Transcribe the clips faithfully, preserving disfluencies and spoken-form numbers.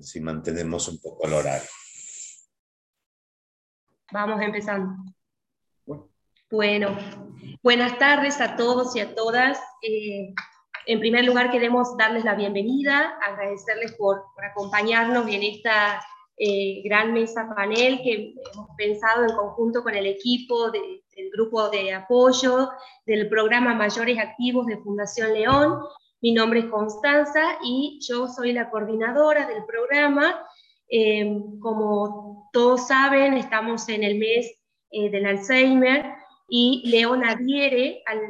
si mantenemos un poco el horario. Vamos empezando. Bueno, buenas tardes a todos y a todas. Eh, en primer lugar queremos darles la bienvenida, agradecerles por, por acompañarnos en esta eh, gran mesa panel que hemos pensado en conjunto con el equipo de, del grupo de apoyo del programa Mayores Activos de Fundación León. Mi nombre es Constanza y yo soy la coordinadora del programa. Eh, como todos saben, estamos en el mes eh, del Alzheimer y León adhiere al,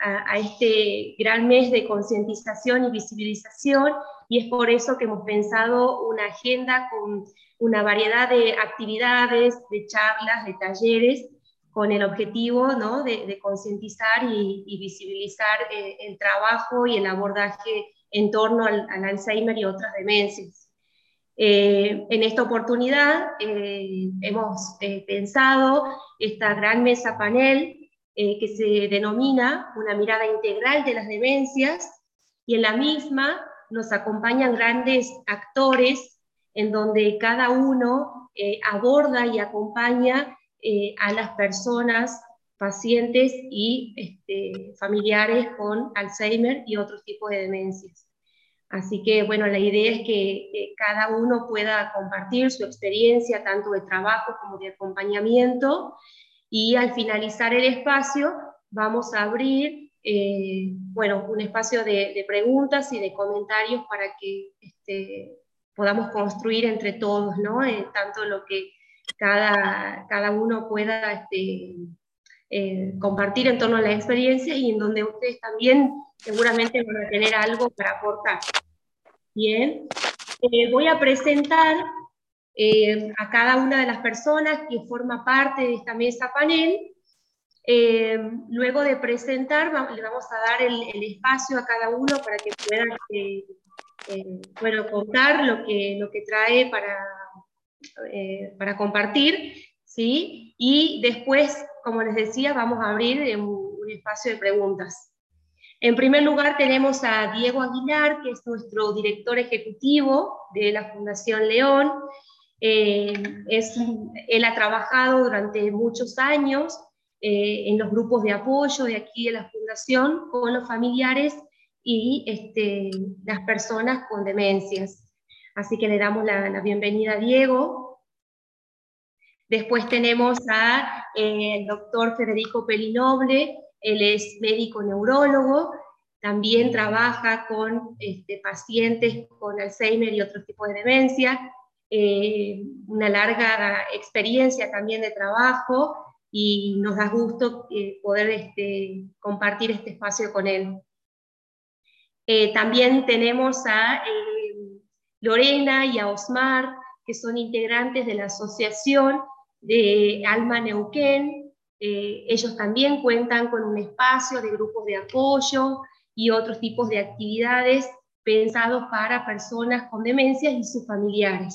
a, a este gran mes de concientización y visibilización, y es por eso que hemos pensado una agenda con una variedad de actividades, de charlas, de talleres, con el objetivo, ¿no?, de, de concientizar y, y visibilizar eh, el trabajo y el abordaje en torno al, al Alzheimer y otras demencias. Eh, en esta oportunidad eh, hemos eh, pensado esta gran mesa panel eh, que se denomina Una mirada integral de las demencias, y en la misma nos acompañan grandes actores en donde cada uno eh, aborda y acompaña Eh, a las personas, pacientes y este, familiares con Alzheimer y otros tipos de demencias. Así que, bueno, la idea es que eh, cada uno pueda compartir su experiencia, tanto de trabajo como de acompañamiento, y al finalizar el espacio vamos a abrir, eh, bueno, un espacio de, de preguntas y de comentarios para que este, podamos construir entre todos, ¿no? Eh, tanto lo que Cada, cada uno pueda este, eh, compartir en torno a la experiencia, y en donde ustedes también seguramente van a tener algo para aportar. Bien, eh, voy a presentar eh, a cada una de las personas que forma parte de esta mesa panel. Eh, luego de presentar, le vamos a dar el, el espacio a cada uno para que puedan eh, eh, bueno, contar lo que, lo que trae para... Eh, para compartir, ¿sí? Y después, como les decía, vamos a abrir un, un espacio de preguntas. En primer lugar tenemos a Diego Aguilar, que es nuestro director ejecutivo de la Fundación León. Eh, es, él ha trabajado durante muchos años eh, en los grupos de apoyo de aquí de la Fundación con los familiares y este, las personas con demencias. Así que le damos la, la bienvenida a Diego. Después tenemos a eh, el doctor Federico Peli Noble. Él es médico neurólogo, también trabaja con este, pacientes con Alzheimer y otros tipos de demencia, eh, una larga experiencia también de trabajo, y nos da gusto eh, poder este, compartir este espacio con él. Eh, también tenemos a... Eh, Lorena y a Osmar, que son integrantes de la asociación de Alma Neuquén. Eh, ellos también cuentan con un espacio de grupos de apoyo y otros tipos de actividades pensados para personas con demencias y sus familiares.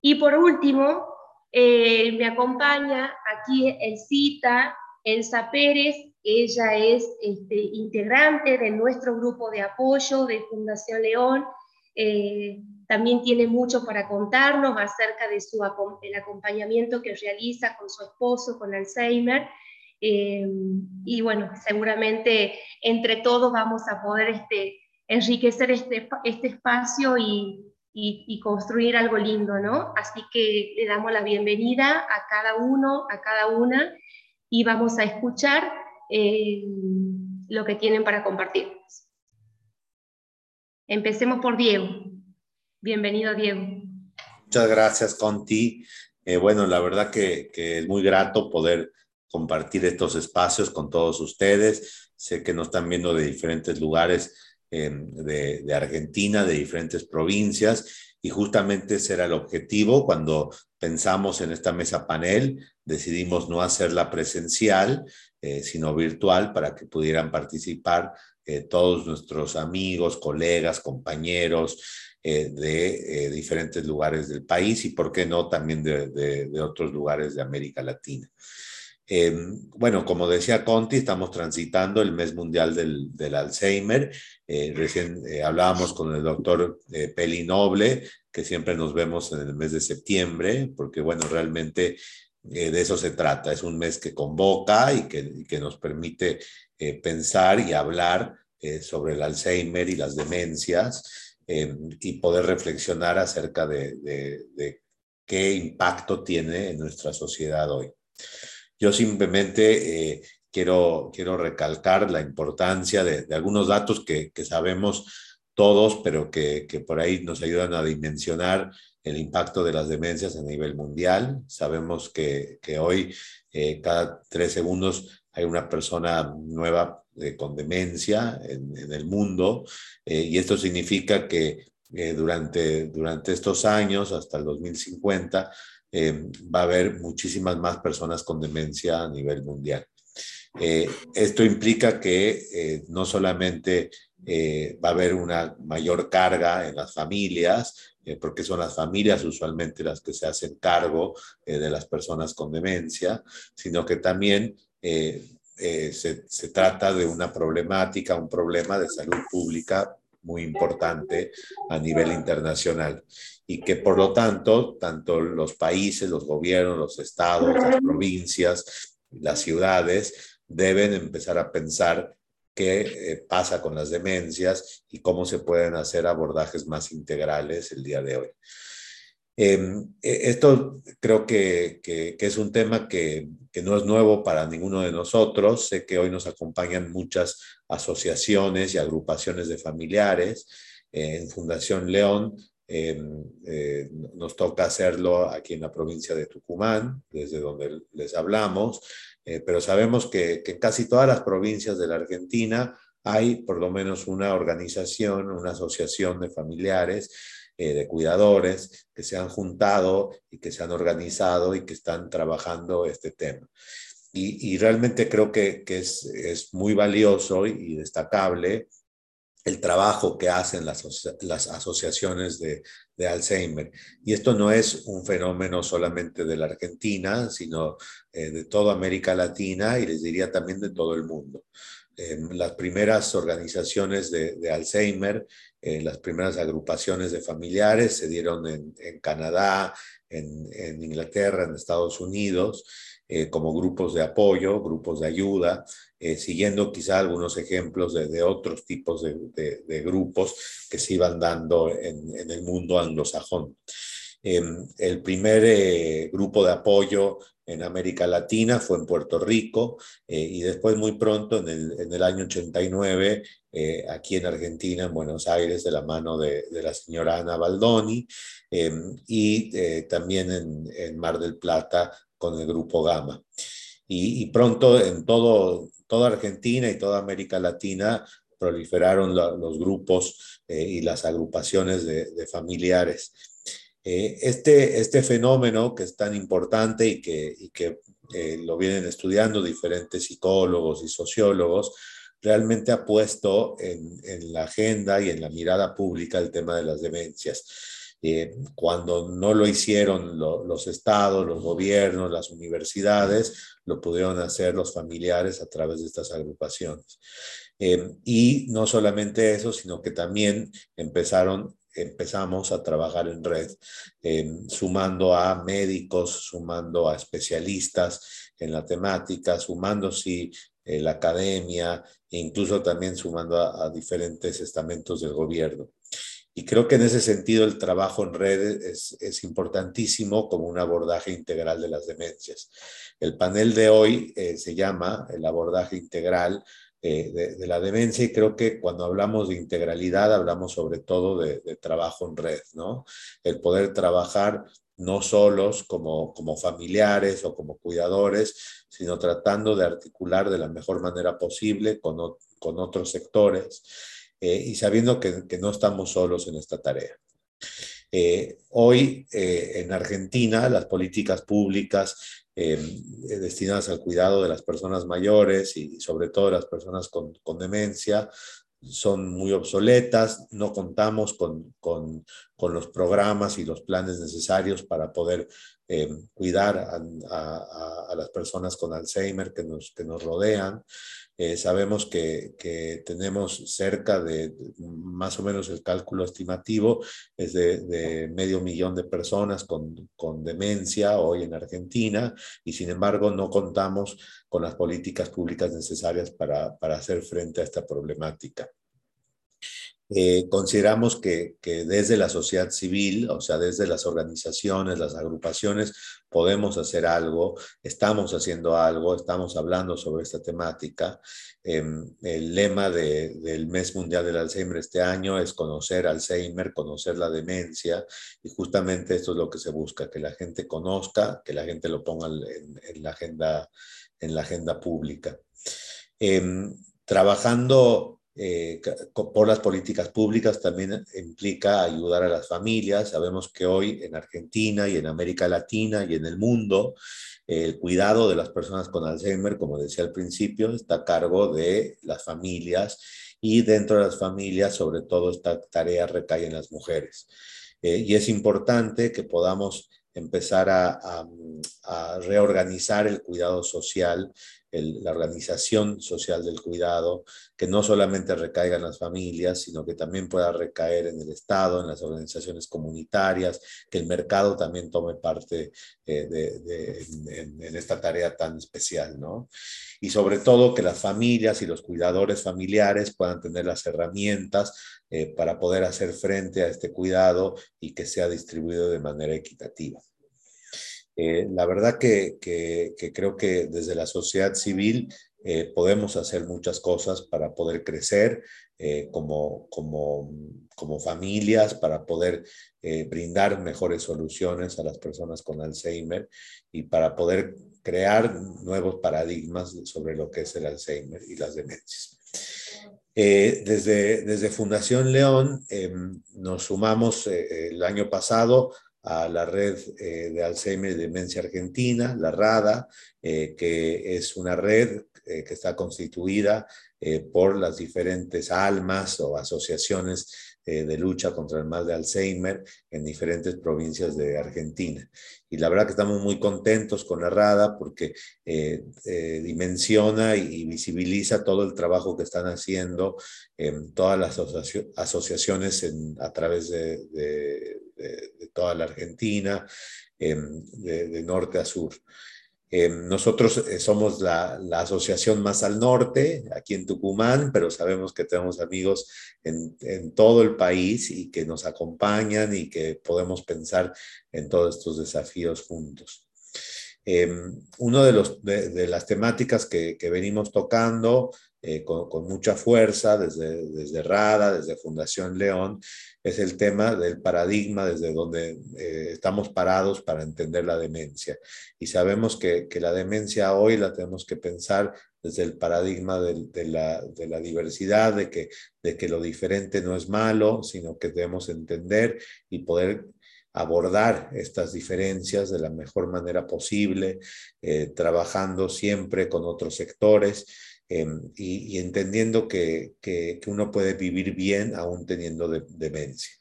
Y por último, eh, me acompaña aquí Elsita, Elsa Pérez. Ella es este, integrante de nuestro grupo de apoyo de Fundación León. Eh, también tiene mucho para contarnos acerca de su, el acompañamiento que realiza con su esposo con Alzheimer, eh, y bueno, seguramente entre todos vamos a poder este, enriquecer este, este espacio y, y, y construir algo lindo, ¿no? Así que le damos la bienvenida a cada uno, a cada una, y vamos a escuchar eh, lo que tienen para compartirnos. Empecemos por Diego. Bienvenido, Diego. Muchas gracias, Conti. Eh, bueno, la verdad que, que es muy grato poder compartir estos espacios con todos ustedes. Sé que nos están viendo de diferentes lugares eh, de, de Argentina, de diferentes provincias, y justamente ese era el objetivo. Cuando pensamos en esta mesa panel, decidimos no hacerla presencial, eh, sino virtual, para que pudieran participar Eh, todos nuestros amigos, colegas, compañeros eh, de eh, diferentes lugares del país, y por qué no también de, de, de otros lugares de América Latina. Eh, bueno, como decía Conti, estamos transitando el mes mundial del, del Alzheimer. Eh, recién eh, hablábamos con el doctor eh, Peli Noble que siempre nos vemos en el mes de septiembre, porque bueno, realmente eh, de eso se trata. Es un mes que convoca y que, y que nos permite eh, pensar y hablar eh, sobre el Alzheimer y las demencias eh, y poder reflexionar acerca de, de, de qué impacto tiene en nuestra sociedad hoy. Yo simplemente eh, quiero, quiero recalcar la importancia de, de algunos datos que, que sabemos todos, pero que, que por ahí nos ayudan a dimensionar el impacto de las demencias a nivel mundial. Sabemos que, que hoy eh, cada tres segundos hay una persona nueva eh, con demencia en, en el mundo, eh, y esto significa que eh, durante, durante estos años, hasta el dos mil cincuenta, Eh, va a haber muchísimas más personas con demencia a nivel mundial. Eh, esto implica que eh, no solamente eh, va a haber una mayor carga en las familias, eh, porque son las familias usualmente las que se hacen cargo eh, de las personas con demencia, sino que también eh, eh, se, se trata de una problemática, un problema de salud pública muy importante a nivel internacional y que por lo tanto, tanto los países, los gobiernos, los estados, las provincias, las ciudades deben empezar a pensar qué pasa con las demencias y cómo se pueden hacer abordajes más integrales el día de hoy. Eh, esto creo que, que, que es un tema que, que no es nuevo para ninguno de nosotros. Sé que hoy nos acompañan muchas asociaciones y agrupaciones de familiares. Eh, en Fundación León eh, eh, nos toca hacerlo aquí en la provincia de Tucumán, desde donde les hablamos, eh, pero sabemos que, que casi todas las provincias de la Argentina hay por lo menos una organización, una asociación de familiares, de cuidadores que se han juntado y que se han organizado y que están trabajando este tema. Y, y realmente creo que, que es, es muy valioso y destacable el trabajo que hacen las, las asociaciones de, de Alzheimer. Y esto no es un fenómeno solamente de la Argentina, sino eh, de toda América Latina y les diría también de todo el mundo. Eh, las primeras organizaciones de, de Alzheimer, eh, las primeras agrupaciones de familiares se dieron en, en Canadá, en, en Inglaterra, en Estados Unidos, eh, como grupos de apoyo, grupos de ayuda, eh, siguiendo quizá algunos ejemplos de, de otros tipos de, de, de grupos que se iban dando en, en el mundo anglosajón. Eh, el primer eh, grupo de apoyo en América Latina fue en Puerto Rico eh, y después muy pronto, en el, en el año ochenta y nueve, eh, aquí en Argentina, en Buenos Aires, de la mano de, de la señora Ana Baldoni eh, y eh, también en, en Mar del Plata con el Grupo Gama. Y, y pronto en todo, toda Argentina y toda América Latina proliferaron la, los grupos eh, y las agrupaciones de, de familiares. Eh, este, este fenómeno que es tan importante y que, y que eh, lo vienen estudiando diferentes psicólogos y sociólogos, realmente ha puesto en, en la agenda y en la mirada pública el tema de las demencias. Eh, cuando no lo hicieron lo, los estados, los gobiernos, las universidades, lo pudieron hacer los familiares a través de estas agrupaciones. Eh, y no solamente eso, sino que también empezaron empezamos a trabajar en red, eh, sumando a médicos, sumando a especialistas en la temática, sumando sí, eh, la academia, e incluso también sumando a, a diferentes estamentos del gobierno. Y creo que en ese sentido el trabajo en red es, es importantísimo como un abordaje integral de las demencias. El panel de hoy eh, se llama el abordaje integral Eh, de, de la demencia y creo que cuando hablamos de integralidad hablamos sobre todo de, de trabajo en red, ¿no? El poder trabajar no solos como, como familiares o como cuidadores, sino tratando de articular de la mejor manera posible con, o, con otros sectores eh, y sabiendo que, que no estamos solos en esta tarea. Eh, hoy eh, en Argentina las políticas públicas Eh, destinadas al cuidado de las personas mayores y sobre todo las personas con, con demencia, son muy obsoletas, no contamos con, con, con los programas y los planes necesarios para poder eh, cuidar a, a, a las personas con Alzheimer que nos, que nos rodean. Eh, sabemos que, que tenemos cerca de, más o menos el cálculo estimativo, es de, de medio millón de personas con, con demencia hoy en Argentina, y sin embargo no contamos con las políticas públicas necesarias para, para hacer frente a esta problemática. Eh, consideramos que, que desde la sociedad civil, o sea, desde las organizaciones, las agrupaciones, podemos hacer algo, estamos haciendo algo, estamos hablando sobre esta temática. Eh, el lema de, del Mes Mundial del Alzheimer este año es conocer Alzheimer, conocer la demencia, y justamente esto es lo que se busca, que la gente conozca, que la gente lo ponga en, en, la, agenda, en la agenda pública. Eh, trabajando... Eh, por las políticas públicas también implica ayudar a las familias. Sabemos que hoy en Argentina y en América Latina y en el mundo eh, el cuidado de las personas con Alzheimer, como decía al principio, está a cargo de las familias, y dentro de las familias sobre todo esta tarea recae en las mujeres. Eh, y es importante que podamos empezar a, a, a reorganizar el cuidado social, el, la organización social del cuidado, que no solamente recaiga en las familias, sino que también pueda recaer en el Estado, en las organizaciones comunitarias, que el mercado también tome parte eh, de, de, en, en esta tarea tan especial, ¿no? Y sobre todo que las familias y los cuidadores familiares puedan tener las herramientas eh, para poder hacer frente a este cuidado y que sea distribuido de manera equitativa. Eh, la verdad que, que, que creo que desde la sociedad civil eh, podemos hacer muchas cosas para poder crecer eh, como, como, como familias, para poder eh, brindar mejores soluciones a las personas con Alzheimer y para poder crear nuevos paradigmas sobre lo que es el Alzheimer y las demencias. Eh, desde, desde Fundación León eh, nos sumamos eh, el año pasado a la red eh, de Alzheimer y Demencia Argentina, la RADA, eh, que es una red eh, que está constituida eh, por las diferentes almas o asociaciones eh, de lucha contra el mal de Alzheimer en diferentes provincias de Argentina. Y la verdad que estamos muy contentos con la RADA porque eh, eh, dimensiona y visibiliza todo el trabajo que están haciendo eh, todas las asoci asociaciones en, a través de, de De, de toda la Argentina, eh, de, de norte a sur. Eh, nosotros somos la, la asociación más al norte, aquí en Tucumán, pero sabemos que tenemos amigos en, en todo el país y que nos acompañan y que podemos pensar en todos estos desafíos juntos. Eh, una de, de, de las temáticas que, que venimos tocando Eh, con, con mucha fuerza desde, desde RADA, desde Fundación León, es el tema del paradigma desde donde eh, estamos parados para entender la demencia. Y sabemos que, que la demencia hoy la tenemos que pensar desde el paradigma de, de, la, de la diversidad, de que, de que lo diferente no es malo, sino que debemos entender y poder abordar estas diferencias de la mejor manera posible, eh, trabajando siempre con otros sectores, Eh, y, y entendiendo que, que, que uno puede vivir bien aún teniendo de, demencia.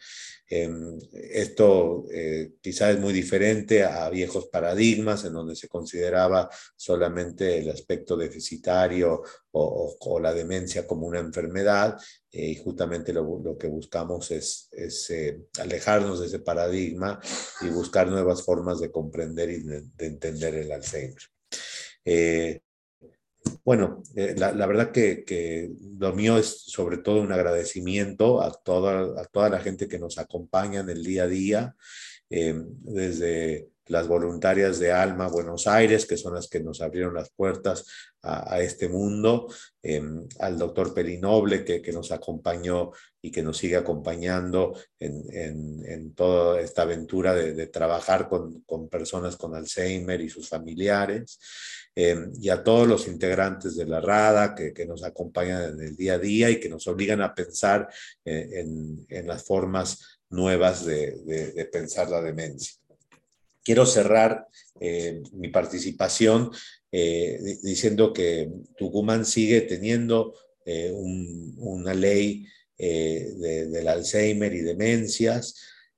Eh, esto eh, quizás es muy diferente a viejos paradigmas en donde se consideraba solamente el aspecto deficitario o, o, o la demencia como una enfermedad, eh, y justamente lo, lo que buscamos es, es eh, alejarnos de ese paradigma y buscar nuevas formas de comprender y de, de entender el Alzheimer. Eh, Bueno, eh, la, la verdad que, que lo mío es sobre todo un agradecimiento a toda, a toda la gente que nos acompaña en el día a día, eh, desde las voluntarias de Alma Buenos Aires, que son las que nos abrieron las puertas a, a este mundo, eh, al doctor Peli Noble, que, que nos acompañó y que nos sigue acompañando en, en, en toda esta aventura de, de trabajar con, con personas con Alzheimer y sus familiares, eh, y a todos los integrantes de la RADA que, que nos acompañan en el día a día y que nos obligan a pensar en, en, en las formas nuevas de, de, de pensar la demencia. Quiero cerrar eh, mi participación eh, diciendo que Tucumán sigue teniendo eh, un, una ley eh, de, del Alzheimer y demencias.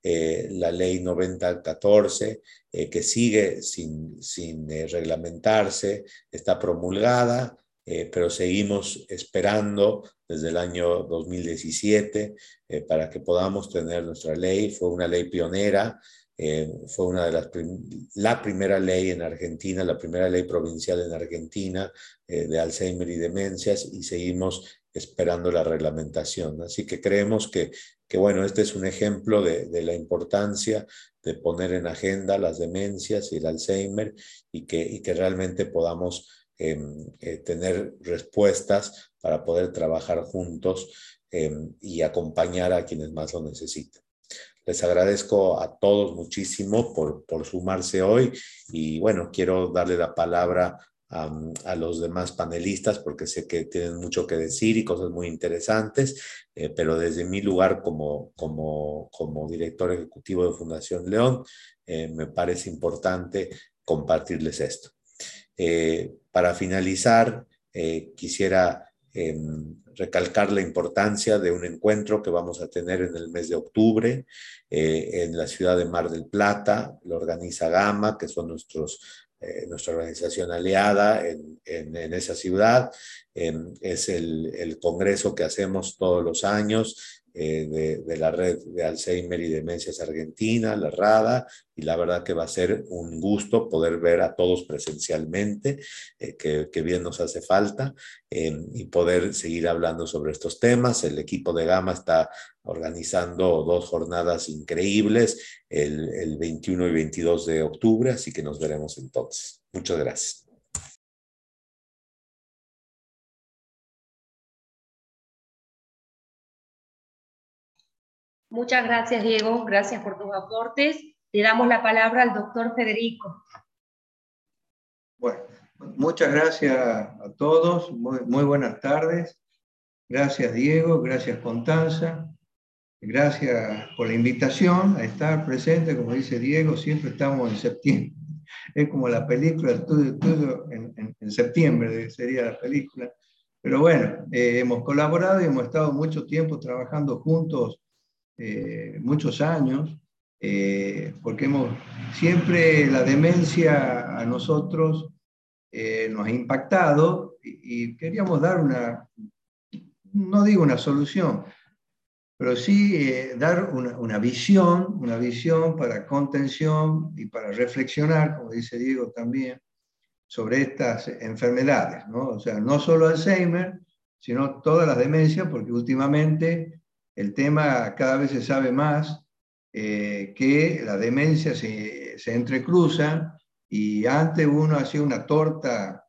eh, la ley noventa catorce, eh, que sigue sin, sin eh, reglamentarse, está promulgada, eh, pero seguimos esperando desde el año dos mil diecisiete eh, para que podamos tener nuestra ley. Fue una ley pionera. Eh, fue una de las prim la primera ley en Argentina, la primera ley provincial en Argentina eh, de Alzheimer y demencias, y seguimos esperando la reglamentación. Así que creemos que, que bueno, este es un ejemplo de, de la importancia de poner en agenda las demencias y el Alzheimer, y que, y que realmente podamos eh, eh, tener respuestas para poder trabajar juntos eh, y acompañar a quienes más lo necesitan. Les agradezco a todos muchísimo por, por sumarse hoy, y bueno, quiero darle la palabra a, a los demás panelistas porque sé que tienen mucho que decir y cosas muy interesantes, eh, pero desde mi lugar como, como, como director ejecutivo de Fundación León, eh, me parece importante compartirles esto. Eh, para finalizar, eh, quisiera... Eh, recalcar la importancia de un encuentro que vamos a tener en el mes de octubre eh, en la ciudad de Mar del Plata. Lo organiza Gama, que son nuestros, eh, nuestra organización aliada en, en, en esa ciudad. Eh, es el, el congreso que hacemos todos los años eh, de, de la red de Alzheimer y demencias argentina, la RADA, y la verdad que va a ser un gusto poder ver a todos presencialmente, eh, que, que bien nos hace falta, eh, y poder seguir hablando sobre estos temas. El equipo de Gama está organizando dos jornadas increíbles, el, el veintiuno y veintidós de octubre, así que nos veremos entonces. Muchas gracias. Muchas gracias, Diego. Gracias por tus aportes. Le damos la palabra al doctor Federico. Bueno, muchas gracias a todos. Muy, muy buenas tardes. Gracias, Diego. Gracias, Constanza. Gracias por la invitación a estar presente. Como dice Diego, siempre estamos en septiembre. Es como la película Estudio, Estudio en, en, en septiembre sería la película. Pero bueno, eh, hemos colaborado y hemos estado mucho tiempo trabajando juntos. Eh, muchos años, eh, porque hemos, siempre la demencia a nosotros eh, nos ha impactado, y, y queríamos dar una, no digo una solución, pero sí eh, dar una, una visión, una visión para contención y para reflexionar, como dice Diego también, sobre estas enfermedades, ¿no? O sea, no solo Alzheimer, sino todas las demencias, porque últimamente... El tema cada vez se sabe más, eh, que la demencia se, se entrecruza, y antes uno hacía una torta,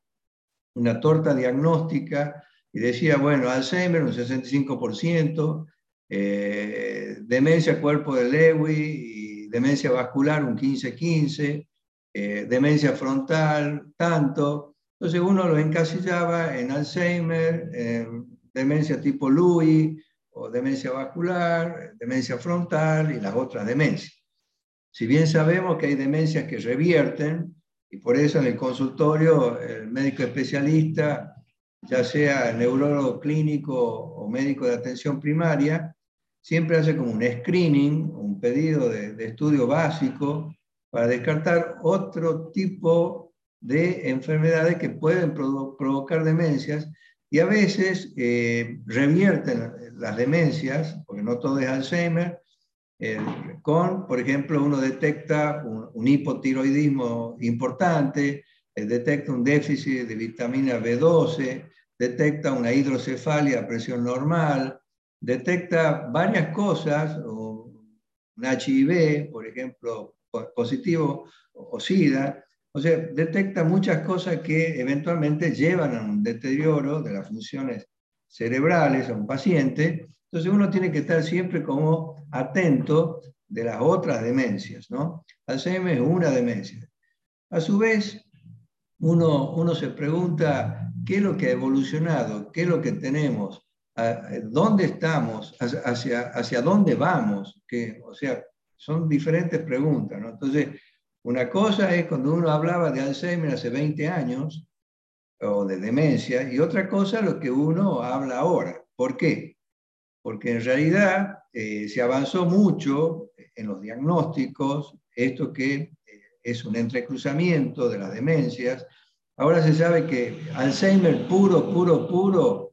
una torta diagnóstica y decía, bueno, Alzheimer un sesenta y cinco por ciento, eh, demencia cuerpo de Lewy y demencia vascular un quince quince, eh, demencia frontal tanto. Entonces uno lo encasillaba en Alzheimer, en demencia tipo Lewy, o demencia vascular, demencia frontal y las otras demencias. Si bien sabemos que hay demencias que revierten, y por eso en el consultorio el médico especialista, ya sea el neurólogo clínico o médico de atención primaria, siempre hace como un screening, un pedido de, de estudio básico para descartar otro tipo de enfermedades que pueden provo- provocar demencias, y a veces eh, revierten las demencias, porque no todo es Alzheimer, eh, con, por ejemplo, uno detecta un, un hipotiroidismo importante, eh, detecta un déficit de vitamina B doce, detecta una hidrocefalia a presión normal, detecta varias cosas, o un H I V, por ejemplo, positivo, o SIDA. O sea, detecta muchas cosas que eventualmente llevan a un deterioro de las funciones cerebrales a un paciente. Entonces uno tiene que estar siempre como atento de las otras demencias, ¿no? Alzheimer es una demencia. A su vez, uno, uno se pregunta qué es lo que ha evolucionado, qué es lo que tenemos, dónde estamos, hacia, hacia dónde vamos. ¿Qué? O sea, son diferentes preguntas, ¿no? Entonces, una cosa es cuando uno hablaba de Alzheimer hace veinte años, o de demencia, y otra cosa lo que uno habla ahora. ¿Por qué? porque en realidad eh, se avanzó mucho en los diagnósticos, esto que eh, es un entrecruzamiento de las demencias. Ahora se sabe que Alzheimer puro, puro, puro,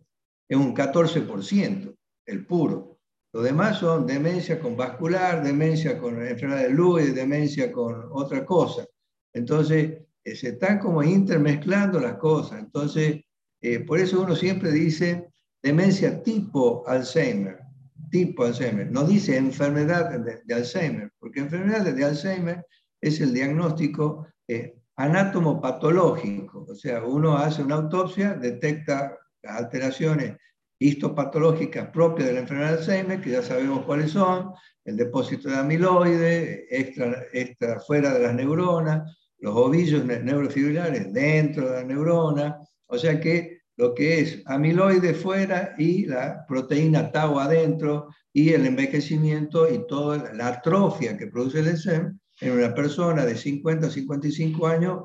es un catorce por ciento, el puro. Lo demás son demencia con vascular, demencia con enfermedad de Lewy, demencia con otra cosa. Entonces, eh, se están como intermezclando las cosas. Entonces, eh, por eso uno siempre dice demencia tipo Alzheimer, tipo Alzheimer. No dice enfermedad de, de Alzheimer, porque enfermedad de Alzheimer es el diagnóstico eh, anatomopatológico. O sea, uno hace una autopsia, detecta las alteraciones histopatológicas propias de la enfermedad de Alzheimer, que ya sabemos cuáles son: el depósito de amiloide, extra, extra fuera de las neuronas, los ovillos neurofibrilares dentro de la neurona. O sea que lo que es amiloide fuera y la proteína tau adentro, y el envejecimiento y toda la atrofia que produce el Alzheimer en una persona de cincuenta a cincuenta y cinco años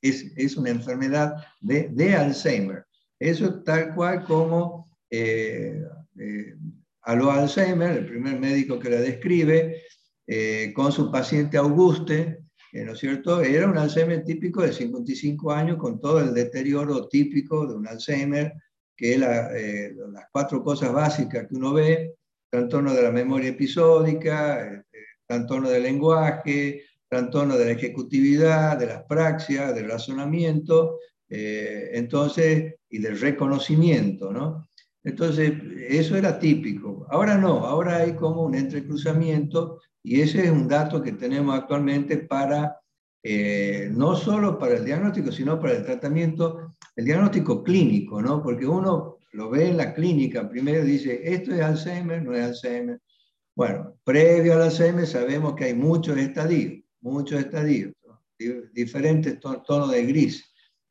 es, es una enfermedad de, de Alzheimer. Eso tal cual como eh, eh, habló Alzheimer, el primer médico que la describe, eh, con su paciente Auguste, que, ¿no es cierto?, era un Alzheimer típico de cincuenta y cinco años, con todo el deterioro típico de un Alzheimer, que la, eh, las cuatro cosas básicas que uno ve: trastorno de la memoria episódica, eh, trastorno del lenguaje, trastorno de la ejecutividad, de la praxia, del razonamiento, eh, entonces, y del reconocimiento, ¿no? Entonces, eso era típico. Ahora no, ahora hay como un entrecruzamiento, y ese es un dato que tenemos actualmente para, eh, no solo para el diagnóstico, sino para el tratamiento, el diagnóstico clínico, ¿no? Porque uno lo ve en la clínica, primero dice, esto es Alzheimer, no es Alzheimer. Bueno, previo al Alzheimer sabemos que hay muchos estadios, muchos estadios, ¿no? Diferentes tonos de gris,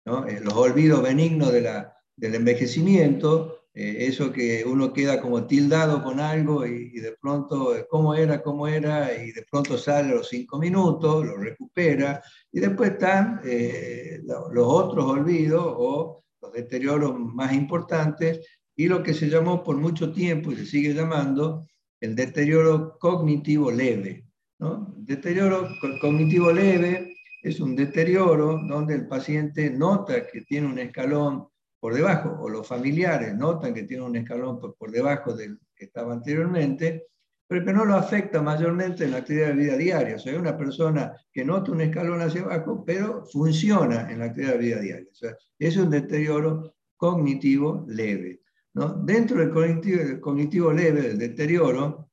¿no? Eh, los olvidos benignos de la, del envejecimiento, eh, eso que uno queda como tildado con algo y, y de pronto, ¿cómo era? ¿Cómo era? Y de pronto sale a los cinco minutos, lo recupera, y después están eh, los otros olvidos o los deterioros más importantes, y lo que se llamó por mucho tiempo y se sigue llamando el deterioro cognitivo leve, ¿no? El deterioro co- cognitivo leve es un deterioro donde el paciente nota que tiene un escalón por debajo, o los familiares notan que tiene un escalón por, por debajo del que estaba anteriormente, pero que no lo afecta mayormente en la actividad de vida diaria. O sea, hay una persona que nota un escalón hacia abajo, pero funciona en la actividad de vida diaria. O sea, es un deterioro cognitivo leve, ¿no? Dentro del cognitivo, del cognitivo leve, del deterioro,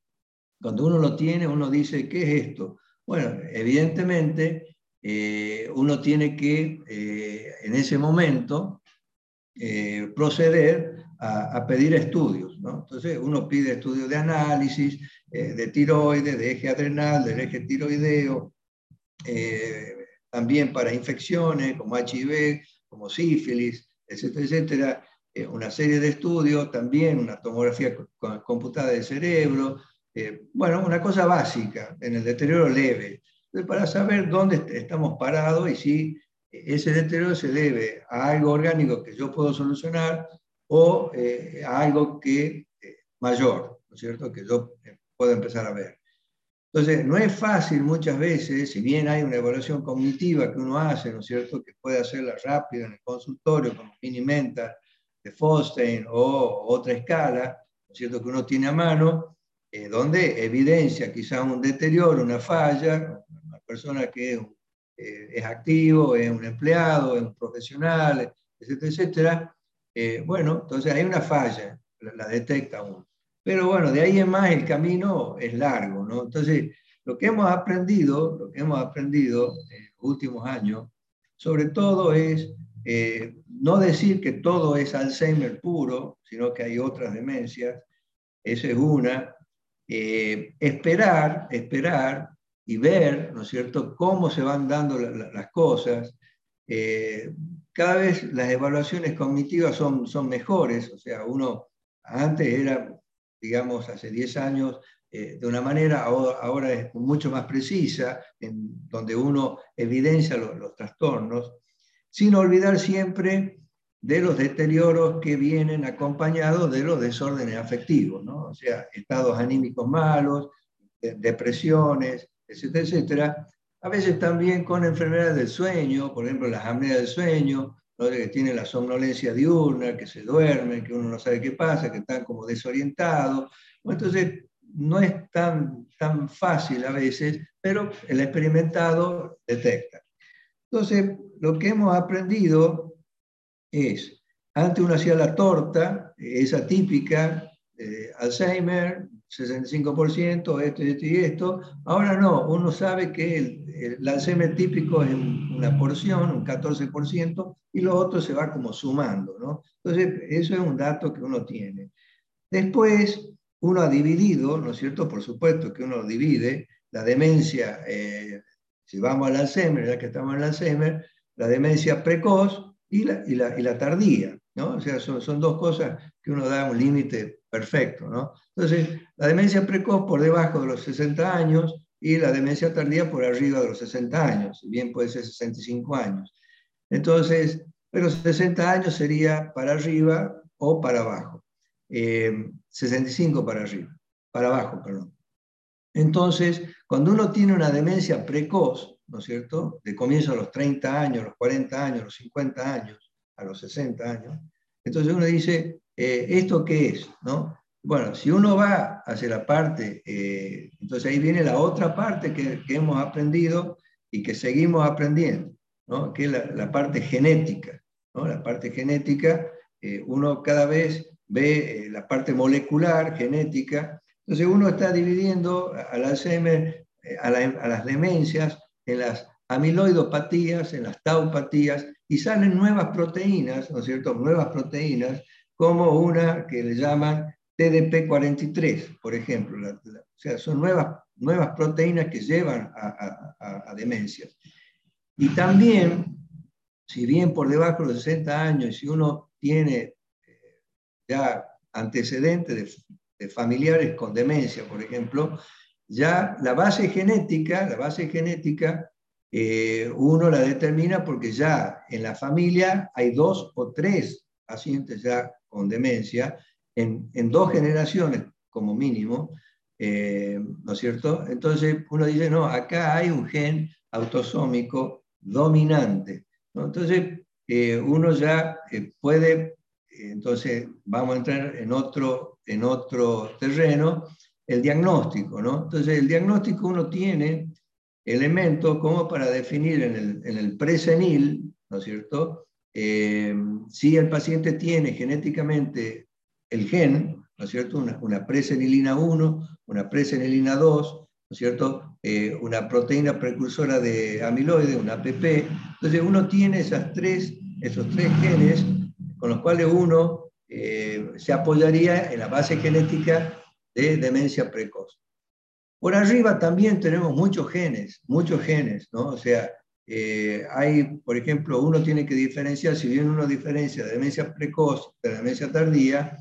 cuando uno lo tiene, uno dice, ¿qué es esto? Bueno, evidentemente, eh, uno tiene que, eh, en ese momento, eh, proceder a, a pedir estudios, ¿no? Entonces, uno pide estudios de análisis, eh, de tiroides, de eje adrenal, del eje tiroideo, eh, también para infecciones como H I V, como sífilis, etcétera, etcétera. Una serie de estudios, también una tomografía computada del cerebro, eh, bueno, una cosa básica en el deterioro leve, para saber dónde estamos parados y si ese deterioro se debe a algo orgánico que yo puedo solucionar o eh, a algo que, eh, mayor, ¿no es cierto?, que yo puedo empezar a ver. Entonces, no es fácil muchas veces, si bien hay una evaluación cognitiva que uno hace, ¿no es cierto?, que puede hacerla rápido en el consultorio con Mini Mental de Folstein o otra escala, ¿no es cierto?, que uno tiene a mano, eh, donde evidencia quizás un deterioro, una falla, una persona que es, eh, es activo, es un empleado, es un profesional, etcétera, etcétera. Eh, bueno, entonces hay una falla, la, la detecta uno. Pero bueno, de ahí en más el camino es largo, ¿no? Entonces, lo que hemos aprendido, lo que hemos aprendido en los últimos años, sobre todo es, Eh, no decir que todo es Alzheimer puro, sino que hay otras demencias, esa es una. Eh, esperar, esperar y ver, ¿no es cierto?, cómo se van dando la, la, las cosas. Eh, cada vez las evaluaciones cognitivas son, son mejores, o sea, uno antes era, digamos, hace diez años, eh, de una manera, ahora, ahora es mucho más precisa, en donde uno evidencia lo, los trastornos, sin olvidar siempre de los deterioros que vienen acompañados de los desórdenes afectivos, ¿no? O sea, estados anímicos malos, depresiones, etcétera, etcétera. A veces también con enfermedades del sueño, por ejemplo, las apneas del sueño, ¿no? Que tienen la somnolencia diurna, que se duermen, que uno no sabe qué pasa, que están como desorientados. Entonces, no es tan, tan fácil a veces, pero el experimentado detecta. Entonces, lo que hemos aprendido es, antes uno hacía la torta, esa típica, eh, Alzheimer, sesenta y cinco por ciento, esto y esto y esto. Ahora no, uno sabe que el, el Alzheimer típico es una porción, un catorce por ciento, y lo otro se va como sumando, ¿no? Entonces, eso es un dato que uno tiene. Después, uno ha dividido, ¿no es cierto? Por supuesto que uno divide la demencia, eh, si vamos al Alzheimer, ya que estamos en el Alzheimer, la demencia precoz y la, y la, y la tardía, ¿no? O sea, son, son dos cosas que uno da un límite perfecto, ¿no? Entonces, la demencia precoz por debajo de los sesenta años y la demencia tardía por arriba de los sesenta años, bien puede ser sesenta y cinco años. Entonces, pero sesenta años sería para arriba o para abajo. Eh, sesenta y cinco para arriba, para abajo, perdón. Entonces, cuando uno tiene una demencia precoz, ¿no es cierto?, de comienzo a los treinta años, los cuarenta años, los cincuenta años, a los sesenta años, entonces uno dice, eh, ¿esto qué es?, ¿no? Bueno, si uno va hacia la parte, eh, entonces ahí viene la otra parte que, que hemos aprendido y que seguimos aprendiendo, ¿no? Que es la, la parte genética, ¿no? La parte genética, eh, uno cada vez ve eh, la parte molecular, genética. Entonces uno está dividiendo al Alzheimer, eh, a, la, a las demencias, en las amiloidopatías, en las taupatías, y salen nuevas proteínas, ¿no es cierto?, nuevas proteínas, como una que le llaman T D P cuarenta y tres, por ejemplo. La, la, o sea, son nuevas, nuevas proteínas que llevan a, a, a demencias. Y también, si bien por debajo de los sesenta años, si uno tiene eh, ya antecedentes de, de familiares con demencia, por ejemplo, ya la base genética, la base genética eh, uno la determina porque ya en la familia hay dos o tres pacientes ya con demencia, en, en dos generaciones como mínimo, eh, ¿no es cierto? Entonces uno dice, no, acá hay un gen autosómico dominante, ¿no? Entonces eh, uno ya eh, puede, eh, entonces vamos a entrar en otro, en otro terreno, el diagnóstico, ¿no? Entonces, el diagnóstico uno tiene elementos como para definir en el, en el presenil, ¿no es cierto?, eh, si el paciente tiene genéticamente el gen, ¿no es cierto?, una, una presenilina uno, una presenilina dos, ¿no es cierto?, eh, una proteína precursora de amiloide, una A P P. Entonces, uno tiene esas tres, esos tres genes con los cuales uno eh, se apoyaría en la base genética de demencia precoz. Por arriba también tenemos muchos genes, muchos genes, ¿no? O sea, eh, hay, por ejemplo, uno tiene que diferenciar, si bien uno diferencia de demencia precoz de demencia tardía,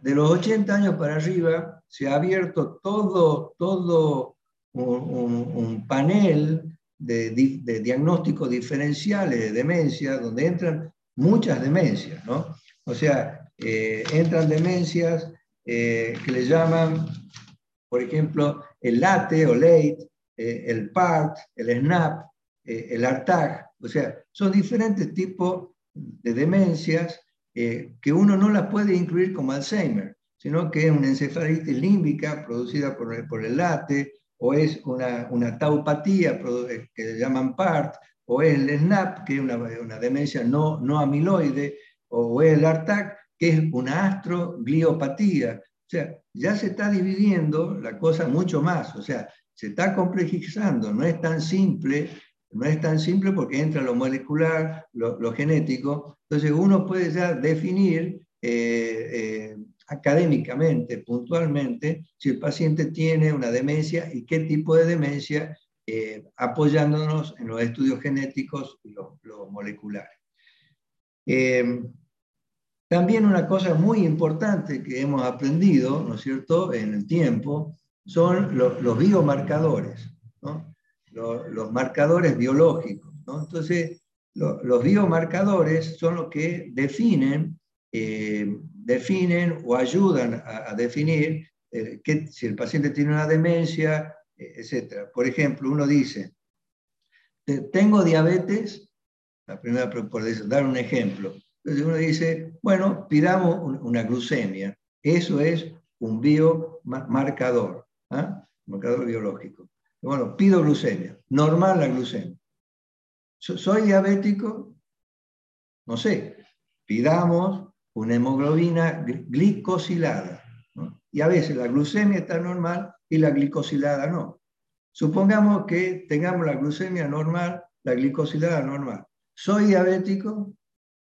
de los ochenta años para arriba se ha abierto todo, todo un, un, un panel de, de diagnósticos diferenciales de demencia, donde entran muchas demencias, ¿no? O sea, eh, entran demencias Eh, que le llaman, por ejemplo, el LATE o LATE, eh, el PART, el SNAP, eh, el ARTAG. O sea, son diferentes tipos de demencias eh, que uno no las puede incluir como Alzheimer, sino que es una encefalitis límbica producida por, por el LATE, o es una, una taupatía que le llaman PART, o es el SNAP, que es una, una demencia no, no amiloide, o es el ARTAG, que es una astrogliopatía. O sea, ya se está dividiendo la cosa mucho más, o sea, se está complejizando, no es tan simple, no es tan simple porque entra lo molecular, lo, lo genético. Entonces uno puede ya definir eh, eh, académicamente, puntualmente, si el paciente tiene una demencia y qué tipo de demencia, eh, apoyándonos en los estudios genéticos y los, los moleculares. Eh, También una cosa muy importante que hemos aprendido, ¿no es cierto?, en el tiempo, son los, los biomarcadores, ¿no? Los, los marcadores biológicos, ¿no? Entonces, lo, los biomarcadores son los que definen, eh, definen o ayudan a, a definir eh, que, si el paciente tiene una demencia, eh, etcétera. Por ejemplo, uno dice, tengo diabetes, la primera, por dar un ejemplo. Entonces uno dice, bueno, pidamos una glucemia. Eso es un biomarcador, ¿eh? marcador biológico. Bueno, pido glucemia. Normal la glucemia. ¿Soy diabético? No sé. Pidamos una hemoglobina glicosilada, ¿no? Y a veces la glucemia está normal y la glicosilada no. Supongamos que tengamos la glucemia normal, la glicosilada normal. ¿Soy diabético?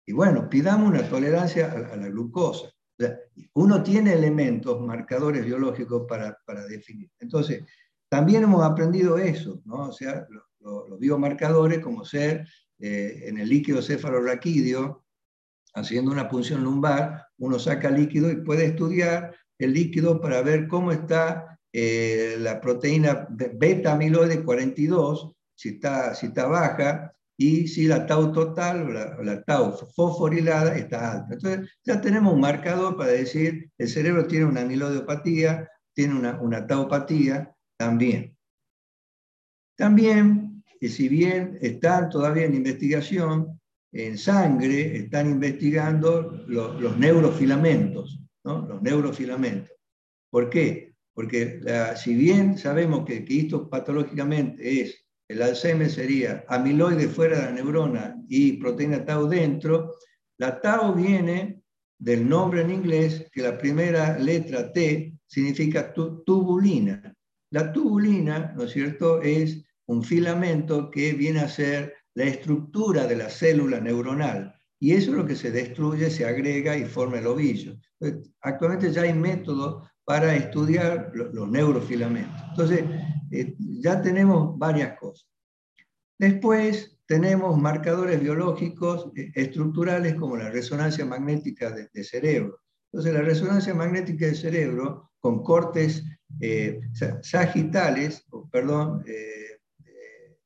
Y bueno, pidamos una tolerancia a la glucosa. O sea, uno tiene elementos, marcadores biológicos para, para definir. Entonces, también hemos aprendido eso, ¿no? O sea, lo, lo, los biomarcadores, como ser eh, en el líquido cefalorraquídeo, haciendo una punción lumbar, uno saca líquido y puede estudiar el líquido para ver cómo está eh, la proteína beta-amiloide cuarenta y dos, si está, si está baja, y si la tau total o la, la tau fosforilada está alta. Entonces ya tenemos un marcador para decir el cerebro tiene una amiloideopatía, tiene una, una taupatía también. También, y si bien están todavía en investigación, en sangre están investigando lo, los neurofilamentos, ¿no? Los neurofilamentos. ¿Por qué? Porque la, si bien sabemos que, que esto patológicamente es el Alzheimer sería amiloide fuera de la neurona y proteína tau dentro. La tau viene del nombre en inglés, que la primera letra T significa tu tubulina. La tubulina, ¿no es cierto?, es un filamento que viene a ser la estructura de la célula neuronal. Y eso es lo que se destruye, se agrega y forma el ovillo. Entonces, actualmente ya hay métodos para estudiar los neurofilamentos. Entonces, eh, ya tenemos varias cosas. Después tenemos marcadores biológicos eh, estructurales como la resonancia magnética de, de cerebro. Entonces, la resonancia magnética del cerebro con cortes eh, sagitales, o, perdón, eh, eh,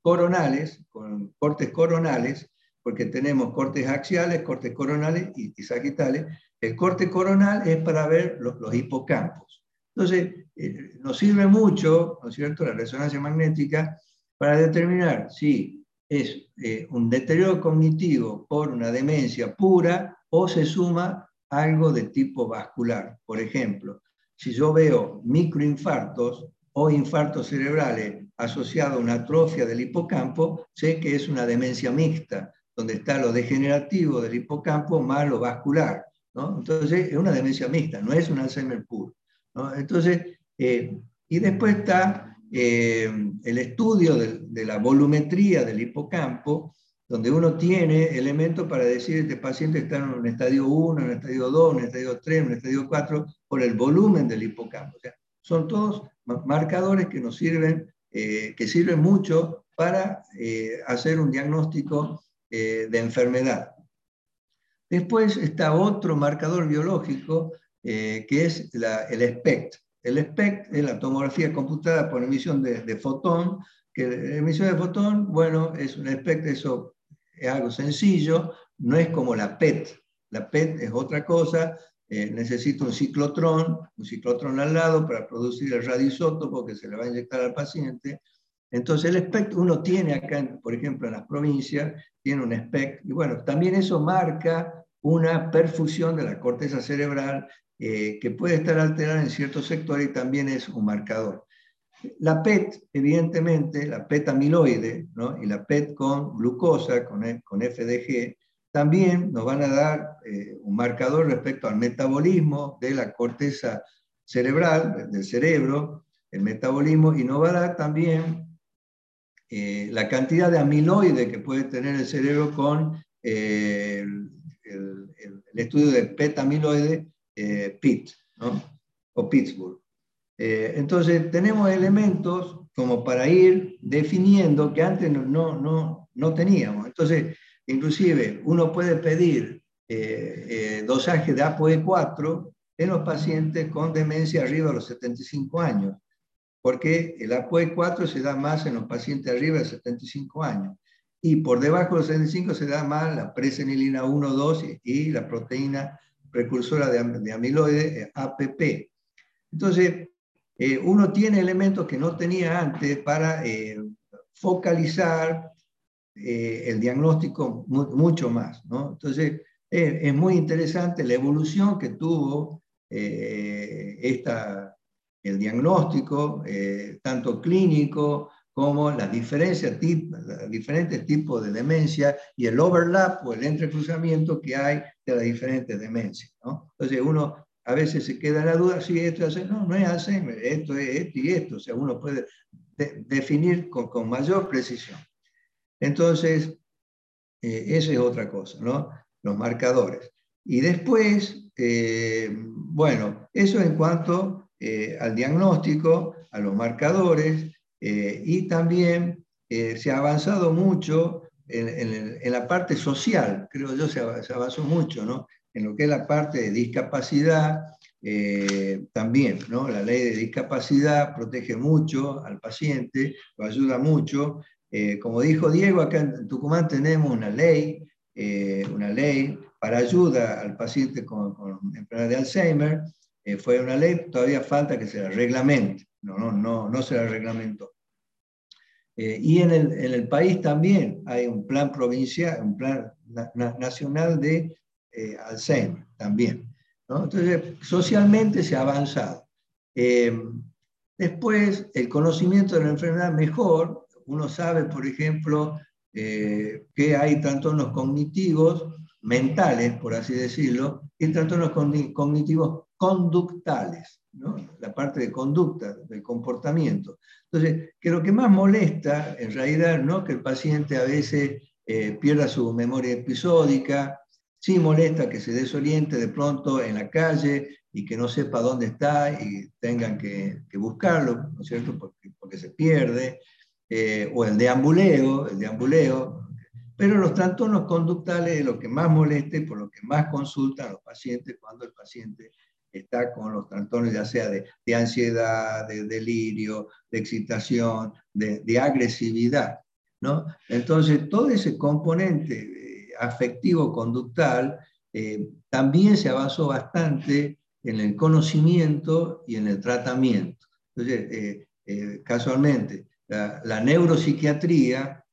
coronales, con cortes coronales, porque tenemos cortes axiales, cortes coronales y, y sagitales. El corte coronal es para ver los, los hipocampos. Entonces, eh, nos sirve mucho, ¿no es cierto?, la resonancia magnética para determinar si es eh, un deterioro cognitivo por una demencia pura o se suma algo de tipo vascular. Por ejemplo, si yo veo microinfartos o infartos cerebrales asociados a una atrofia del hipocampo, sé que es una demencia mixta, donde está lo degenerativo del hipocampo más lo vascular, ¿no? Entonces, es una demencia mixta, no es un Alzheimer puro, ¿no? Entonces, eh, y después está eh, el estudio de, de la volumetría del hipocampo, donde uno tiene elementos para decir este paciente está en un estadio uno, en un estadio dos, en un estadio tres, en un estadio cuatro, por el volumen del hipocampo. O sea, son todos marcadores que nos sirven, eh, que sirven mucho para eh, hacer un diagnóstico eh, de enfermedad. Después está otro marcador biológico eh, que es la, el SPECT. El SPECT es la tomografía computada por emisión de, de fotón, que la emisión de fotón, bueno, es un SPECT, eso es algo sencillo, no es como la P E T. La P E T es otra cosa, eh, necesita un ciclotrón, un ciclotrón al lado para producir el radioisótopo que se le va a inyectar al paciente. Entonces el SPECT uno tiene acá, por ejemplo, en las provincias, tiene un SPECT, y bueno, también eso marca una perfusión de la corteza cerebral eh, que puede estar alterada en ciertos sectores y también es un marcador. La P E T, evidentemente, la P E T amiloide, ¿no?, y la P E T con glucosa, con, con F D G, también nos van a dar eh, un marcador respecto al metabolismo de la corteza cerebral, del cerebro, el metabolismo, y nos va a dar también eh, la cantidad de amiloide que puede tener el cerebro con eh, El, el, el estudio de PET-amiloide, eh, Pitt, ¿no?, o Pittsburgh. Eh, entonces, tenemos elementos como para ir definiendo que antes no, no, no, no teníamos. Entonces, inclusive, uno puede pedir eh, eh, dosaje de ApoE cuatro en los pacientes con demencia arriba de los setenta y cinco años, porque el ApoE cuatro se da más en los pacientes arriba de setenta y cinco años. y por debajo de los setenta y cinco se da más la presenilina uno dos y la proteína precursora de, de amiloide, A P P. Entonces, eh, uno tiene elementos que no tenía antes para eh, focalizar eh, el diagnóstico mu mucho más, ¿no? Entonces, eh, es muy interesante la evolución que tuvo eh, esta, el diagnóstico, eh, tanto clínico, como las diferencias, los diferentes tipos de demencia y el overlap o el entrecruzamiento que hay de las diferentes demencias, ¿no? Entonces uno a veces se queda en la duda si esto es Alzheimer, no, no es Alzheimer, esto es esto y esto, o sea, uno puede de definir con, con mayor precisión. Entonces, eh, esa es otra cosa, ¿no? Los marcadores. Y después, eh, bueno, eso en cuanto eh, al diagnóstico, a los marcadores. Eh, y también eh, se ha avanzado mucho en, en, en la parte social, creo yo, se, av se avanzó mucho, ¿no? En lo que es la parte de discapacidad, eh, también, ¿no? La ley de discapacidad protege mucho al paciente, lo ayuda mucho. Eh, como dijo Diego, acá en Tucumán tenemos una ley, eh, una ley para ayuda al paciente con, con enfermedad de Alzheimer, eh, fue una ley, todavía falta que se la reglamente. No, no, no, no se la reglamentó. Eh, y en el, en el país también hay un plan provincial, un plan na, na, nacional de eh, Alzheimer también, ¿no? Entonces, socialmente se ha avanzado. Eh, después, el conocimiento de la enfermedad mejor. Uno sabe, por ejemplo, eh, que hay trastornos cognitivos mentales, por así decirlo, y trastornos cognitivos conductales, ¿no? La parte de conducta, del comportamiento. Entonces, que lo que más molesta, en realidad, ¿no? Que el paciente a veces eh, pierda su memoria episódica, sí molesta que se desoriente de pronto en la calle y que no sepa dónde está y tengan que, que buscarlo, ¿no es cierto? Porque, porque se pierde, eh, o el deambuleo, el deambuleo. Pero los trastornos conductales es lo que más molesta y por lo que más consultan los pacientes cuando el paciente está con los trastornos ya sea de, de ansiedad, de delirio, de excitación, de, de agresividad, ¿no? Entonces, todo ese componente afectivo-conductal eh, también se avanzó bastante en el conocimiento y en el tratamiento. Entonces, eh, eh, casualmente, la, la neuropsiquiatría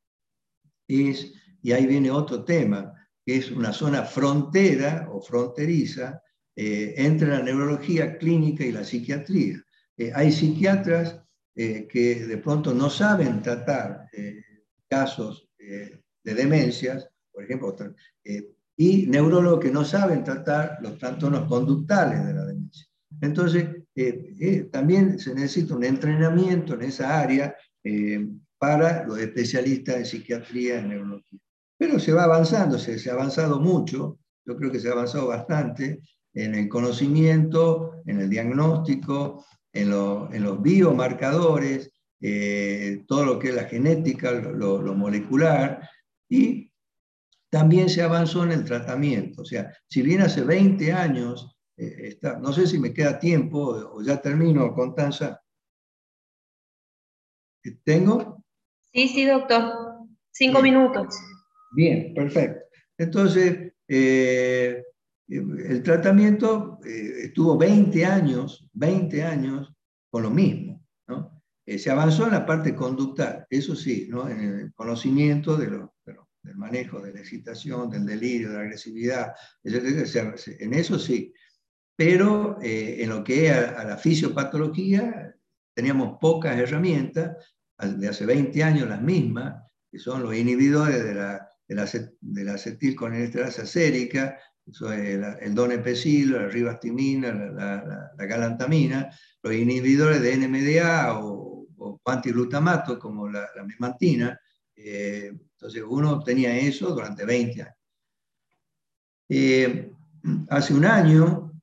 es, y ahí viene otro tema, que es una zona frontera o fronteriza, Eh, entre la neurología clínica y la psiquiatría. Eh, hay psiquiatras eh, que de pronto no saben tratar eh, casos eh, de demencias, por ejemplo, eh, y neurólogos que no saben tratar los trastornos conductales de la demencia. Entonces, eh, eh, también se necesita un entrenamiento en esa área eh, para los especialistas en psiquiatría y neurología. Pero se va avanzando, se, se ha avanzado mucho, yo creo que se ha avanzado bastante, en el conocimiento, en el diagnóstico, en, lo, en los biomarcadores, eh, todo lo que es la genética, lo, lo molecular, y también se avanzó en el tratamiento. O sea, si bien hace veinte años, eh, está, no sé si me queda tiempo o ya termino, Constanza. ¿Tengo? Sí, sí, doctor. Cinco bien. Minutos. Bien, perfecto. Entonces, eh, el tratamiento eh, estuvo veinte años, veinte años con lo mismo, ¿no? Eh, se avanzó en la parte conductal, eso sí, ¿no? En el conocimiento de lo, de lo, del manejo de la excitación, del delirio, de la agresividad, etcétera, en eso sí. Pero eh, en lo que es a, a la fisiopatología, teníamos pocas herramientas, de hace veinte años las mismas, que son los inhibidores de la, de la, de la acetilcolinesterasa sérica, el, el donepezil, la ribastimina, la, la, la, la galantamina, los inhibidores de N M D A o, o antiglutamato como la, la memantina. Eh, entonces uno tenía eso durante veinte años. Eh, hace un año,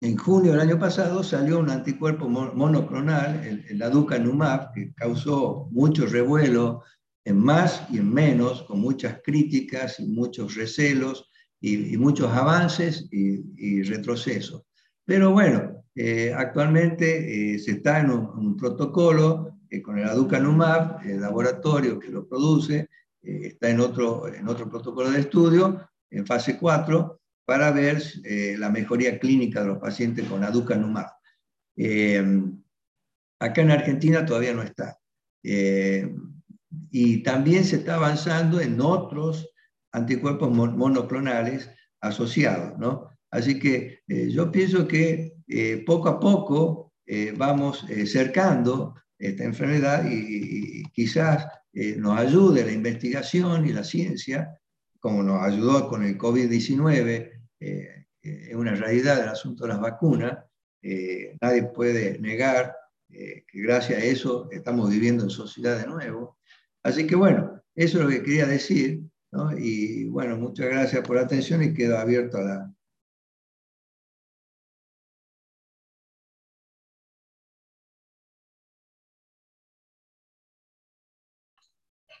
en junio del año pasado, salió un anticuerpo monoclonal, el, el Aducanumab, que causó mucho revuelo en más y en menos, con muchas críticas y muchos recelos, Y, y muchos avances y, y retrocesos. Pero bueno, eh, actualmente eh, se está en un, un protocolo eh, con el Aducanumab, el laboratorio que lo produce, eh, está en otro, en otro protocolo de estudio, en fase cuatro, para ver eh, la mejoría clínica de los pacientes con Aducanumab. Eh, acá en Argentina todavía no está. Eh, y también se está avanzando en otros anticuerpos monoclonales asociados, ¿no? Así que eh, yo pienso que eh, poco a poco eh, vamos eh, cercando esta enfermedad y, y quizás eh, nos ayude la investigación y la ciencia, como nos ayudó con el COVID diecinueve, eh, es una realidad el asunto de las vacunas. Eh, nadie puede negar eh, que gracias a eso estamos viviendo en sociedad de nuevo. Así que bueno, eso es lo que quería decir, ¿no? Y bueno, muchas gracias por la atención y quedo abierto a la...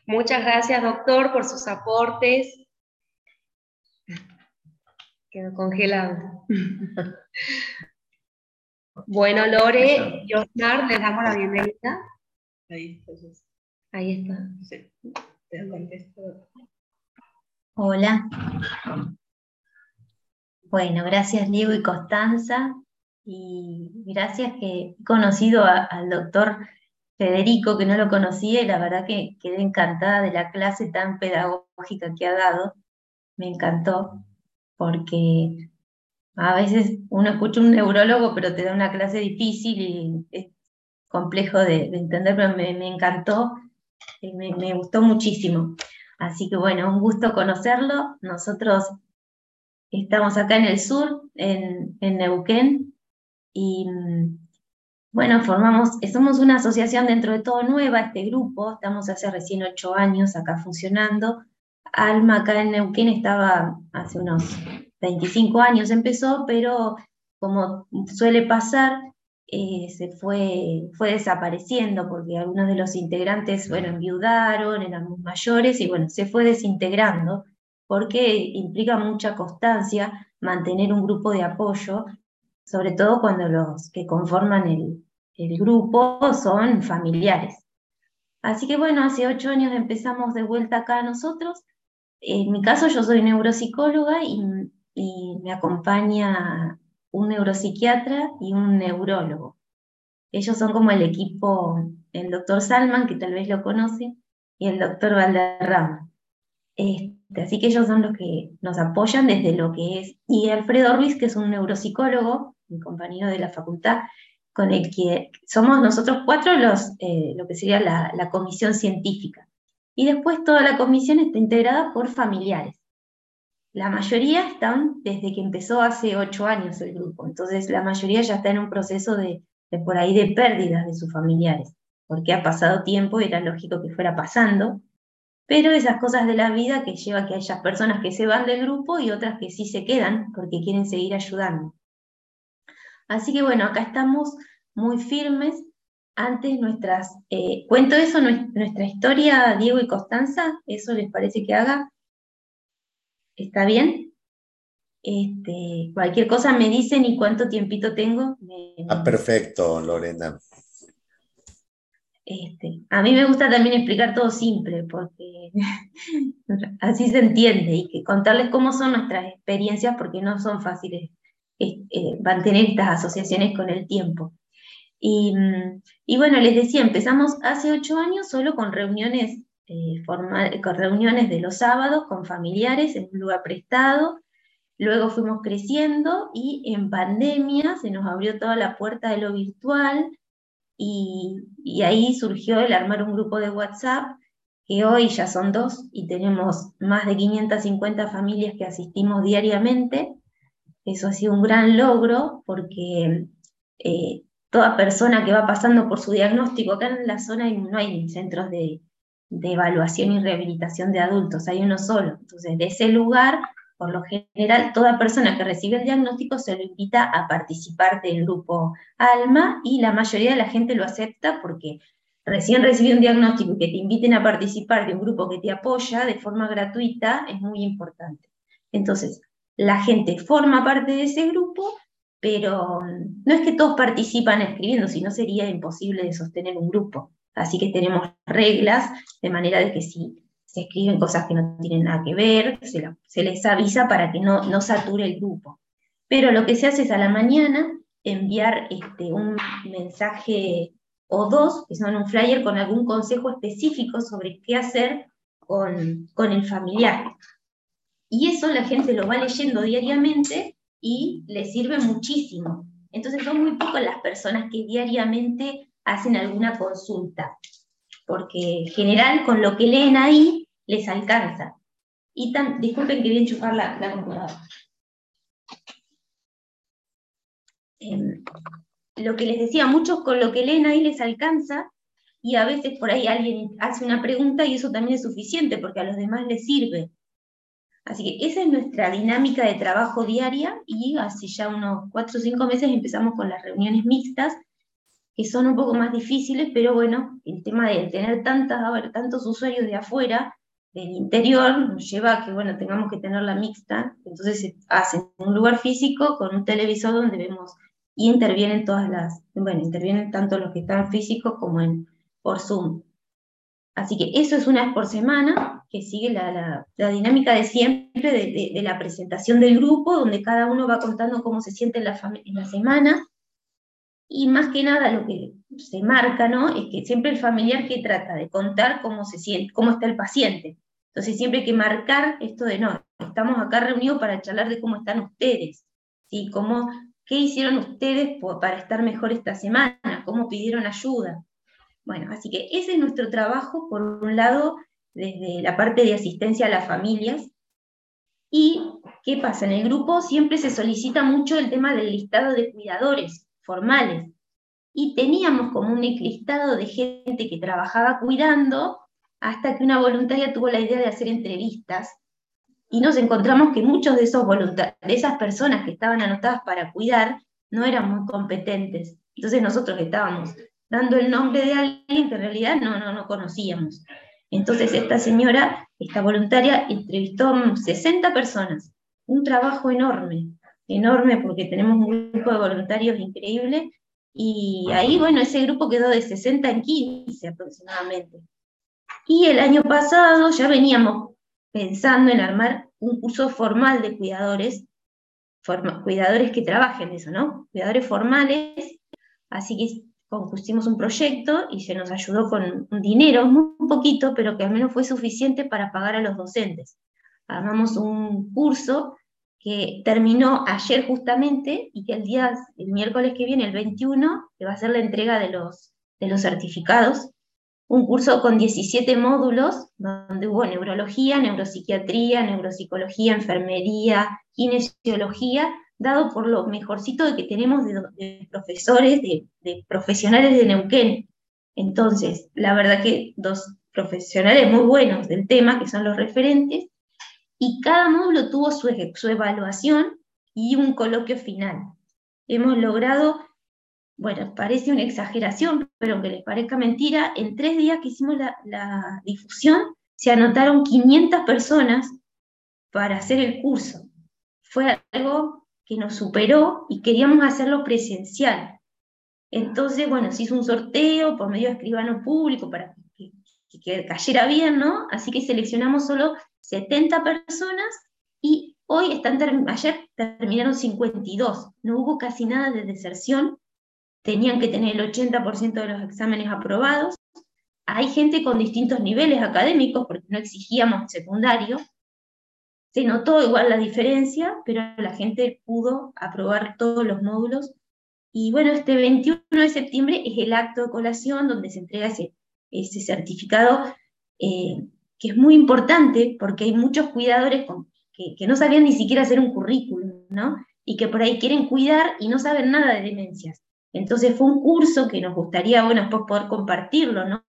Muchas gracias, doctor, por sus aportes. Quedó congelado. Bueno, Lore y Osmar, les damos la bienvenida. Ahí está. Ahí está. Sí, te contesto. Hola. Bueno, gracias Diego y Constanza. Y gracias que he conocido a, al doctor Federico, que no lo conocía, y la verdad que quedé encantada de la clase tan pedagógica que ha dado. Me encantó, porque a veces uno escucha un neurólogo, pero te da una clase difícil y es complejo de, de entender, pero me, me encantó, me, me gustó muchísimo. Así que bueno, un gusto conocerlo. Nosotros estamos acá en el sur, en, en Neuquén, y... bueno, formamos, somos una asociación dentro de todo nueva, este grupo, estamos hace recién ocho años acá funcionando. Alma acá en Neuquén estaba hace unos veinticinco años, empezó, pero como suele pasar, eh, se fue, fue desapareciendo, porque algunos de los integrantes, bueno, enviudaron, eran muy mayores, y bueno, se fue desintegrando, porque implica mucha constancia mantener un grupo de apoyo, sobre todo cuando los que conforman el, el grupo son familiares. Así que bueno, hace ocho años empezamos de vuelta acá nosotros. En mi caso yo soy neuropsicóloga y, y me acompaña un neuropsiquiatra y un neurólogo. Ellos son como el equipo, el doctor Salman, que tal vez lo conocen, y el doctor Valderrama. Este, así que ellos son los que nos apoyan desde lo que es. Y Alfredo Ruiz, que es un neuropsicólogo, mi compañero de la facultad, con el que somos nosotros cuatro los, eh, lo que sería la, la comisión científica. Y después toda la comisión está integrada por familiares. La mayoría están desde que empezó hace ocho años el grupo, entonces la mayoría ya está en un proceso de, de por ahí de pérdidas de sus familiares, porque ha pasado tiempo y era lógico que fuera pasando, pero esas cosas de la vida que lleva a que haya personas que se van del grupo y otras que sí se quedan porque quieren seguir ayudando. Así que bueno, acá estamos muy firmes. Antes nuestras... Eh, ¿Cuento eso, nuestra historia, Diego y Constanza? ¿Eso les parece que haga? ¿Está bien? Este, cualquier cosa me dicen y cuánto tiempito tengo. Me, me... Ah, perfecto, Lorena. Este, a mí me gusta también explicar todo simple, porque así se entiende, y que contarles cómo son nuestras experiencias, porque no son fáciles eh, eh, mantener estas asociaciones con el tiempo. Y, y bueno, les decía, empezamos hace ocho años solo con reuniones, eh, formal, con reuniones de los sábados, con familiares en un lugar prestado, luego fuimos creciendo y en pandemia se nos abrió toda la puerta de lo virtual. Y, y ahí surgió el armar un grupo de WhatsApp, que hoy ya son dos, y tenemos más de quinientas cincuenta familias que asistimos diariamente. Eso ha sido un gran logro, porque eh, toda persona que va pasando por su diagnóstico, acá en la zona no hay centros de, de evaluación y rehabilitación de adultos, hay uno solo. Entonces, de ese lugar, por lo general, toda persona que recibe el diagnóstico se lo invita a participar del grupo ALMA, y la mayoría de la gente lo acepta, porque recién recibir un diagnóstico y que te inviten a participar de un grupo que te apoya de forma gratuita es muy importante. Entonces, la gente forma parte de ese grupo, pero no es que todos participan escribiendo, si no sería imposible de sostener un grupo. Así que tenemos reglas, de manera de que si se escriben cosas que no tienen nada que ver, se, la, se les avisa para que no, no sature el grupo. Pero lo que se hace es a la mañana enviar este, un mensaje o dos, que son un flyer con algún consejo específico sobre qué hacer con, con el familiar. Y eso la gente lo va leyendo diariamente y le sirve muchísimo. Entonces son muy pocas las personas que diariamente hacen alguna consulta, porque en general con lo que leen ahí les alcanza. Y tan, disculpen que voy a enchufar la, la computadora. Eh, lo que les decía, muchos con lo que leen ahí les alcanza, y a veces por ahí alguien hace una pregunta y eso también es suficiente, porque a los demás les sirve. Así que esa es nuestra dinámica de trabajo diaria, y hace ya unos cuatro o cinco meses empezamos con las reuniones mixtas, que son un poco más difíciles, pero bueno, el tema de tener tantas, tantos usuarios de afuera, del interior, nos lleva a que bueno, tengamos que tenerla mixta. Entonces se hace en un lugar físico con un televisor donde vemos, y intervienen todas las, bueno, intervienen tanto los que están físicos como en, por Zoom. Así que eso es una vez por semana, que sigue la, la, la dinámica de siempre, de, de, de la presentación del grupo, donde cada uno va contando cómo se siente en la, en la semana. Y más que nada lo que se marca, ¿no?, es que siempre el familiar que trata de contar cómo se siente, cómo está el paciente. Entonces siempre hay que marcar esto de, no, estamos acá reunidos para charlar de cómo están ustedes, ¿sí? Cómo, ¿qué hicieron ustedes por, para estar mejor esta semana? ¿Cómo pidieron ayuda? Bueno, así que ese es nuestro trabajo, por un lado, desde la parte de asistencia a las familias. ¿Y qué pasa? En el grupo siempre se solicita mucho el tema del listado de cuidadores formales, y teníamos como un listado de gente que trabajaba cuidando, hasta que una voluntaria tuvo la idea de hacer entrevistas, y nos encontramos que muchos de esos voluntarios, de esas personas que estaban anotadas para cuidar, no eran muy competentes. Entonces nosotros estábamos dando el nombre de alguien que en realidad no, no, no conocíamos. Entonces esta señora, esta voluntaria, entrevistó a sesenta personas, un trabajo enorme, enorme, porque tenemos un grupo de voluntarios increíble, y ahí, bueno, ese grupo quedó de sesenta en quince aproximadamente. Y el año pasado ya veníamos pensando en armar un curso formal de cuidadores, form- cuidadores que trabajen eso, ¿no? Cuidadores formales, así que compusimos un proyecto y se nos ayudó con dinero, muy poquito, pero que al menos fue suficiente para pagar a los docentes. Armamos un curso que terminó ayer justamente, y que el día, el miércoles que viene, el veintiuno, que va a ser la entrega de los, de los certificados, un curso con diecisiete módulos, donde hubo neurología, neuropsiquiatría, neuropsicología, enfermería, kinesiología, dado por lo mejorcito de que tenemos de, de profesores, de, de profesionales de Neuquén. Entonces, la verdad que dos profesionales muy buenos del tema, que son los referentes, y cada módulo tuvo su, su evaluación y un coloquio final. Hemos logrado, bueno, parece una exageración, pero aunque les parezca mentira, en tres días que hicimos la, la difusión, se anotaron quinientas personas para hacer el curso. Fue algo que nos superó y queríamos hacerlo presencial. Entonces, bueno, se hizo un sorteo por medio de escribano público para que, que, que cayera bien, ¿no? Así que seleccionamos solo setenta personas, y hoy están ter- ayer terminaron cincuenta y dos, no hubo casi nada de deserción, tenían que tener el ochenta por ciento de los exámenes aprobados. Hay gente con distintos niveles académicos, porque no exigíamos secundario, se notó igual la diferencia, pero la gente pudo aprobar todos los módulos. Y bueno, este veintiuno de septiembre es el acto de colación, donde se entrega ese, ese certificado, eh, que es muy importante, porque hay muchos cuidadores con, que, que no sabían ni siquiera hacer un currículum, ¿no? Y que por ahí quieren cuidar y no saben nada de demencias. Entonces fue un curso que nos gustaría, bueno, después poder compartirlo, ¿no?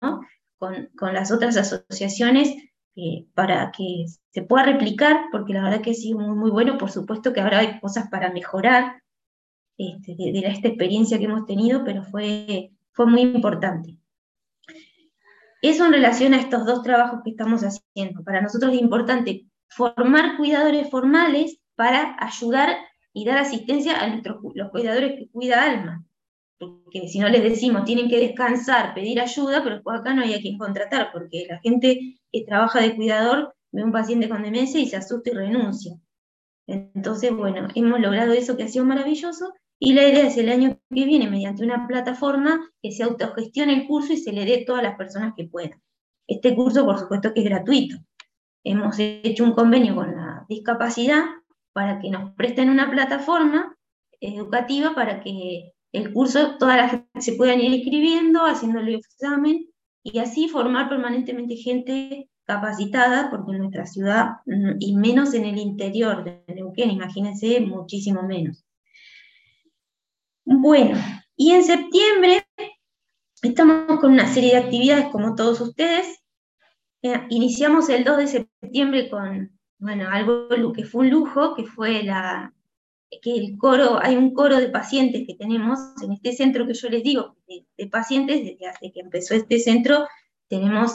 Con, con las otras asociaciones, eh, para que se pueda replicar, porque la verdad que ha sido muy, muy bueno. Por supuesto que ahora hay cosas para mejorar este, de, de esta experiencia que hemos tenido, pero fue, fue muy importante. Eso en relación a estos dos trabajos que estamos haciendo. Para nosotros es importante formar cuidadores formales para ayudar y dar asistencia a nuestros, los cuidadores que cuida Alma. Porque si no les decimos, tienen que descansar, pedir ayuda, pero acá no hay a quien contratar, porque la gente eh, trabaja de cuidador de un paciente con demencia y se asusta y renuncia. Entonces, bueno, hemos logrado eso que ha sido maravilloso, y la idea es el año que viene, mediante una plataforma, que se autogestione el curso y se le dé a todas las personas que puedan. Este curso, por supuesto, que es gratuito. Hemos hecho un convenio con la discapacidad para que nos presten una plataforma educativa para que el curso, todas las gente se puedan ir inscribiendo, haciéndole examen, y así formar permanentemente gente capacitada, porque en nuestra ciudad, y menos en el interior de Neuquén, imagínense, muchísimo menos. Bueno, y en septiembre estamos con una serie de actividades, como todos ustedes. Eh, iniciamos el dos de septiembre con, bueno, algo que fue un lujo, que fue la... que el coro, hay un coro de pacientes que tenemos en este centro que yo les digo, de, de pacientes, desde hace que empezó este centro, tenemos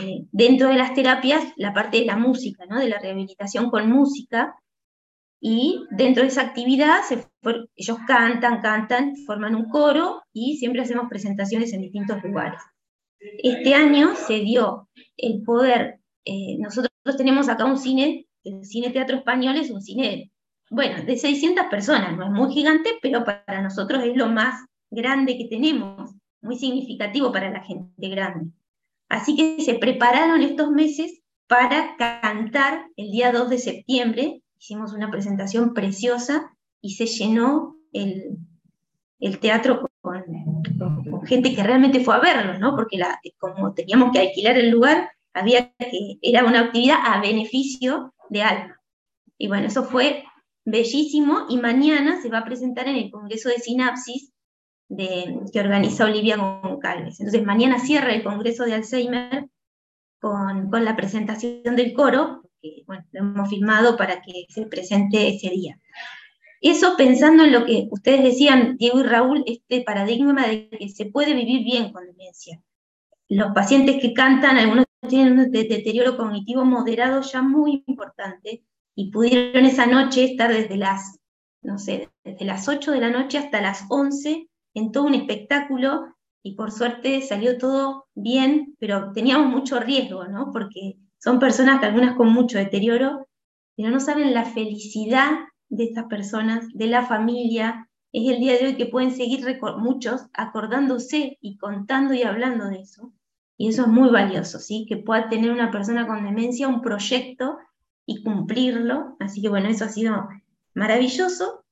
eh, dentro de las terapias la parte de la música, ¿no? De la rehabilitación con música, y dentro de esa actividad se, ellos cantan, cantan, forman un coro, y siempre hacemos presentaciones en distintos lugares. Este año se dio el poder, eh, nosotros tenemos acá un cine, el Cine Teatro Español es un cine, bueno, de seiscientas personas, no es muy gigante, pero para nosotros es lo más grande que tenemos, muy significativo para la gente grande. Así que se prepararon estos meses para cantar el día dos de septiembre, hicimos una presentación preciosa y se llenó el, el teatro con, con, con gente que realmente fue a verlo, ¿no? Porque la, como teníamos que alquilar el lugar, había que, era una actividad a beneficio de Alma. Y bueno, eso fue bellísimo, y mañana se va a presentar en el Congreso de Sinapsis de, que organiza Olivia Goncalves. Entonces mañana cierra el Congreso de Alzheimer con, con la presentación del coro, que bueno, lo hemos filmado para que se presente ese día. Eso pensando en lo que ustedes decían, Diego y Raúl, este paradigma de que se puede vivir bien con demencia. Los pacientes que cantan, algunos tienen un deterioro cognitivo moderado ya muy importante, y pudieron esa noche estar desde las, no sé, desde las ocho de la noche hasta las once, en todo un espectáculo, y por suerte salió todo bien, pero teníamos mucho riesgo, ¿no? Porque son personas que algunas con mucho deterioro, pero no saben la felicidad de estas personas, de la familia. Es el día de hoy que pueden seguir recor- muchos acordándose y contando y hablando de eso, y eso es muy valioso, ¿sí? Que pueda tener una persona con demencia un proyecto y cumplirlo, así que bueno, eso ha sido maravilloso.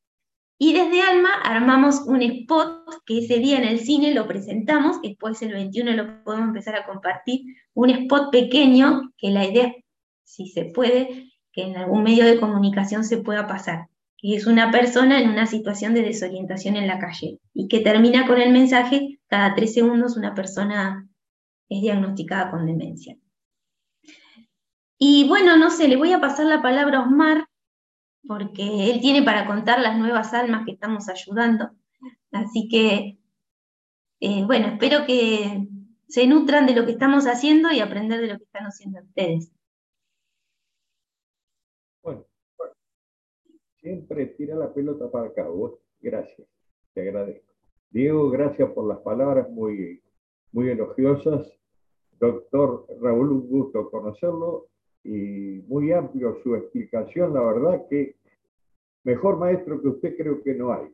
Y desde Alma armamos un spot, que ese día en el cine lo presentamos, después el veintiuno lo podemos empezar a compartir, un spot pequeño, que la idea es, si se puede, que en algún medio de comunicación se pueda pasar, que es una persona en una situación de desorientación en la calle, y que termina con el mensaje, cada tres segundos una persona es diagnosticada con demencia. Y bueno, no sé, le voy a pasar la palabra a Osmar, porque él tiene para contar las nuevas almas que estamos ayudando. Así que, eh, bueno, espero que se nutran de lo que estamos haciendo y aprender de lo que están haciendo ustedes. Bueno, bueno. Siempre tira la pelota para acá, vos. Gracias, te agradezco. Diego, gracias por las palabras muy, muy elogiosas. Doctor Raúl, un gusto conocerlo. Y muy amplio su explicación, la verdad que mejor maestro que usted creo que no hay.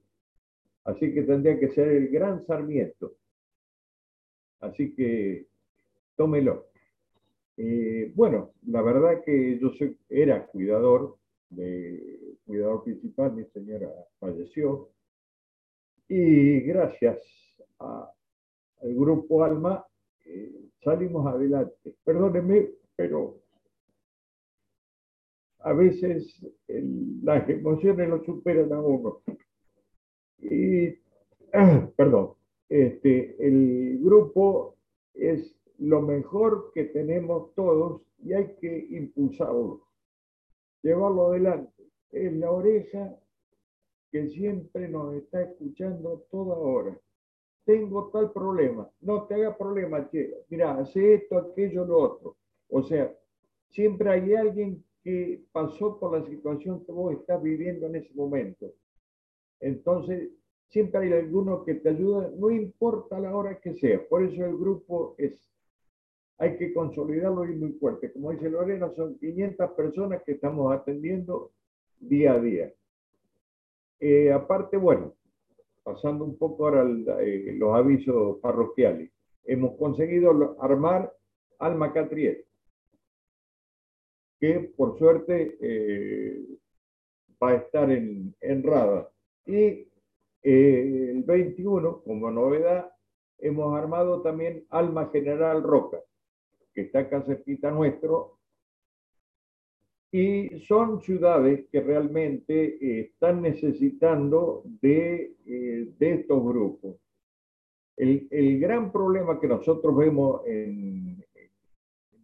Así que tendría que ser el gran Sarmiento. Así que tómelo. Eh, bueno, la verdad que yo soy, era cuidador, de, cuidador principal, mi señora falleció. Y gracias a, al Grupo Alma eh, salimos adelante. Perdónenme, pero... a veces el, las emociones lo superan a uno. Y, ah, perdón, este, el grupo es lo mejor que tenemos todos y hay que impulsarlo, llevarlo adelante. Es la oreja que siempre nos está escuchando toda hora. Tengo tal problema, no te hagas problema, che, mirá, hace esto, aquello, lo otro. O sea, siempre hay alguien que pasó por la situación que vos estás viviendo en ese momento. Entonces, siempre hay alguno que te ayuda, no importa la hora que sea. Por eso el grupo es hay que consolidarlo y muy fuerte. Como dice Lorena, son quinientas personas que estamos atendiendo día a día. Eh, aparte, bueno, pasando un poco ahora al, eh, los avisos parroquiales, hemos conseguido armar Alma Catriel, que por suerte eh, va a estar en, en RADA. Y eh, el veintiuno, como novedad, hemos armado también Alma General Roca, que está acá cerquita nuestro, y son ciudades que realmente eh, están necesitando de, eh, de estos grupos. El, el gran problema que nosotros vemos en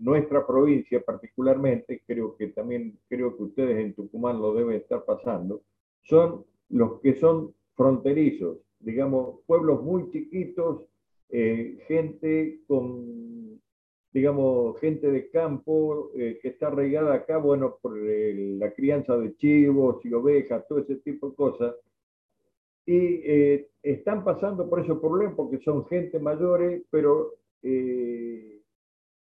nuestra provincia particularmente, creo que también, creo que ustedes en Tucumán lo deben estar pasando, son los que son fronterizos, digamos, pueblos muy chiquitos, eh, gente con... digamos, gente de campo eh, que está arraigada acá, bueno, por eh, la crianza de chivos y ovejas, todo ese tipo de cosas, y eh, están pasando por esos problemas porque son gente mayores, pero eh,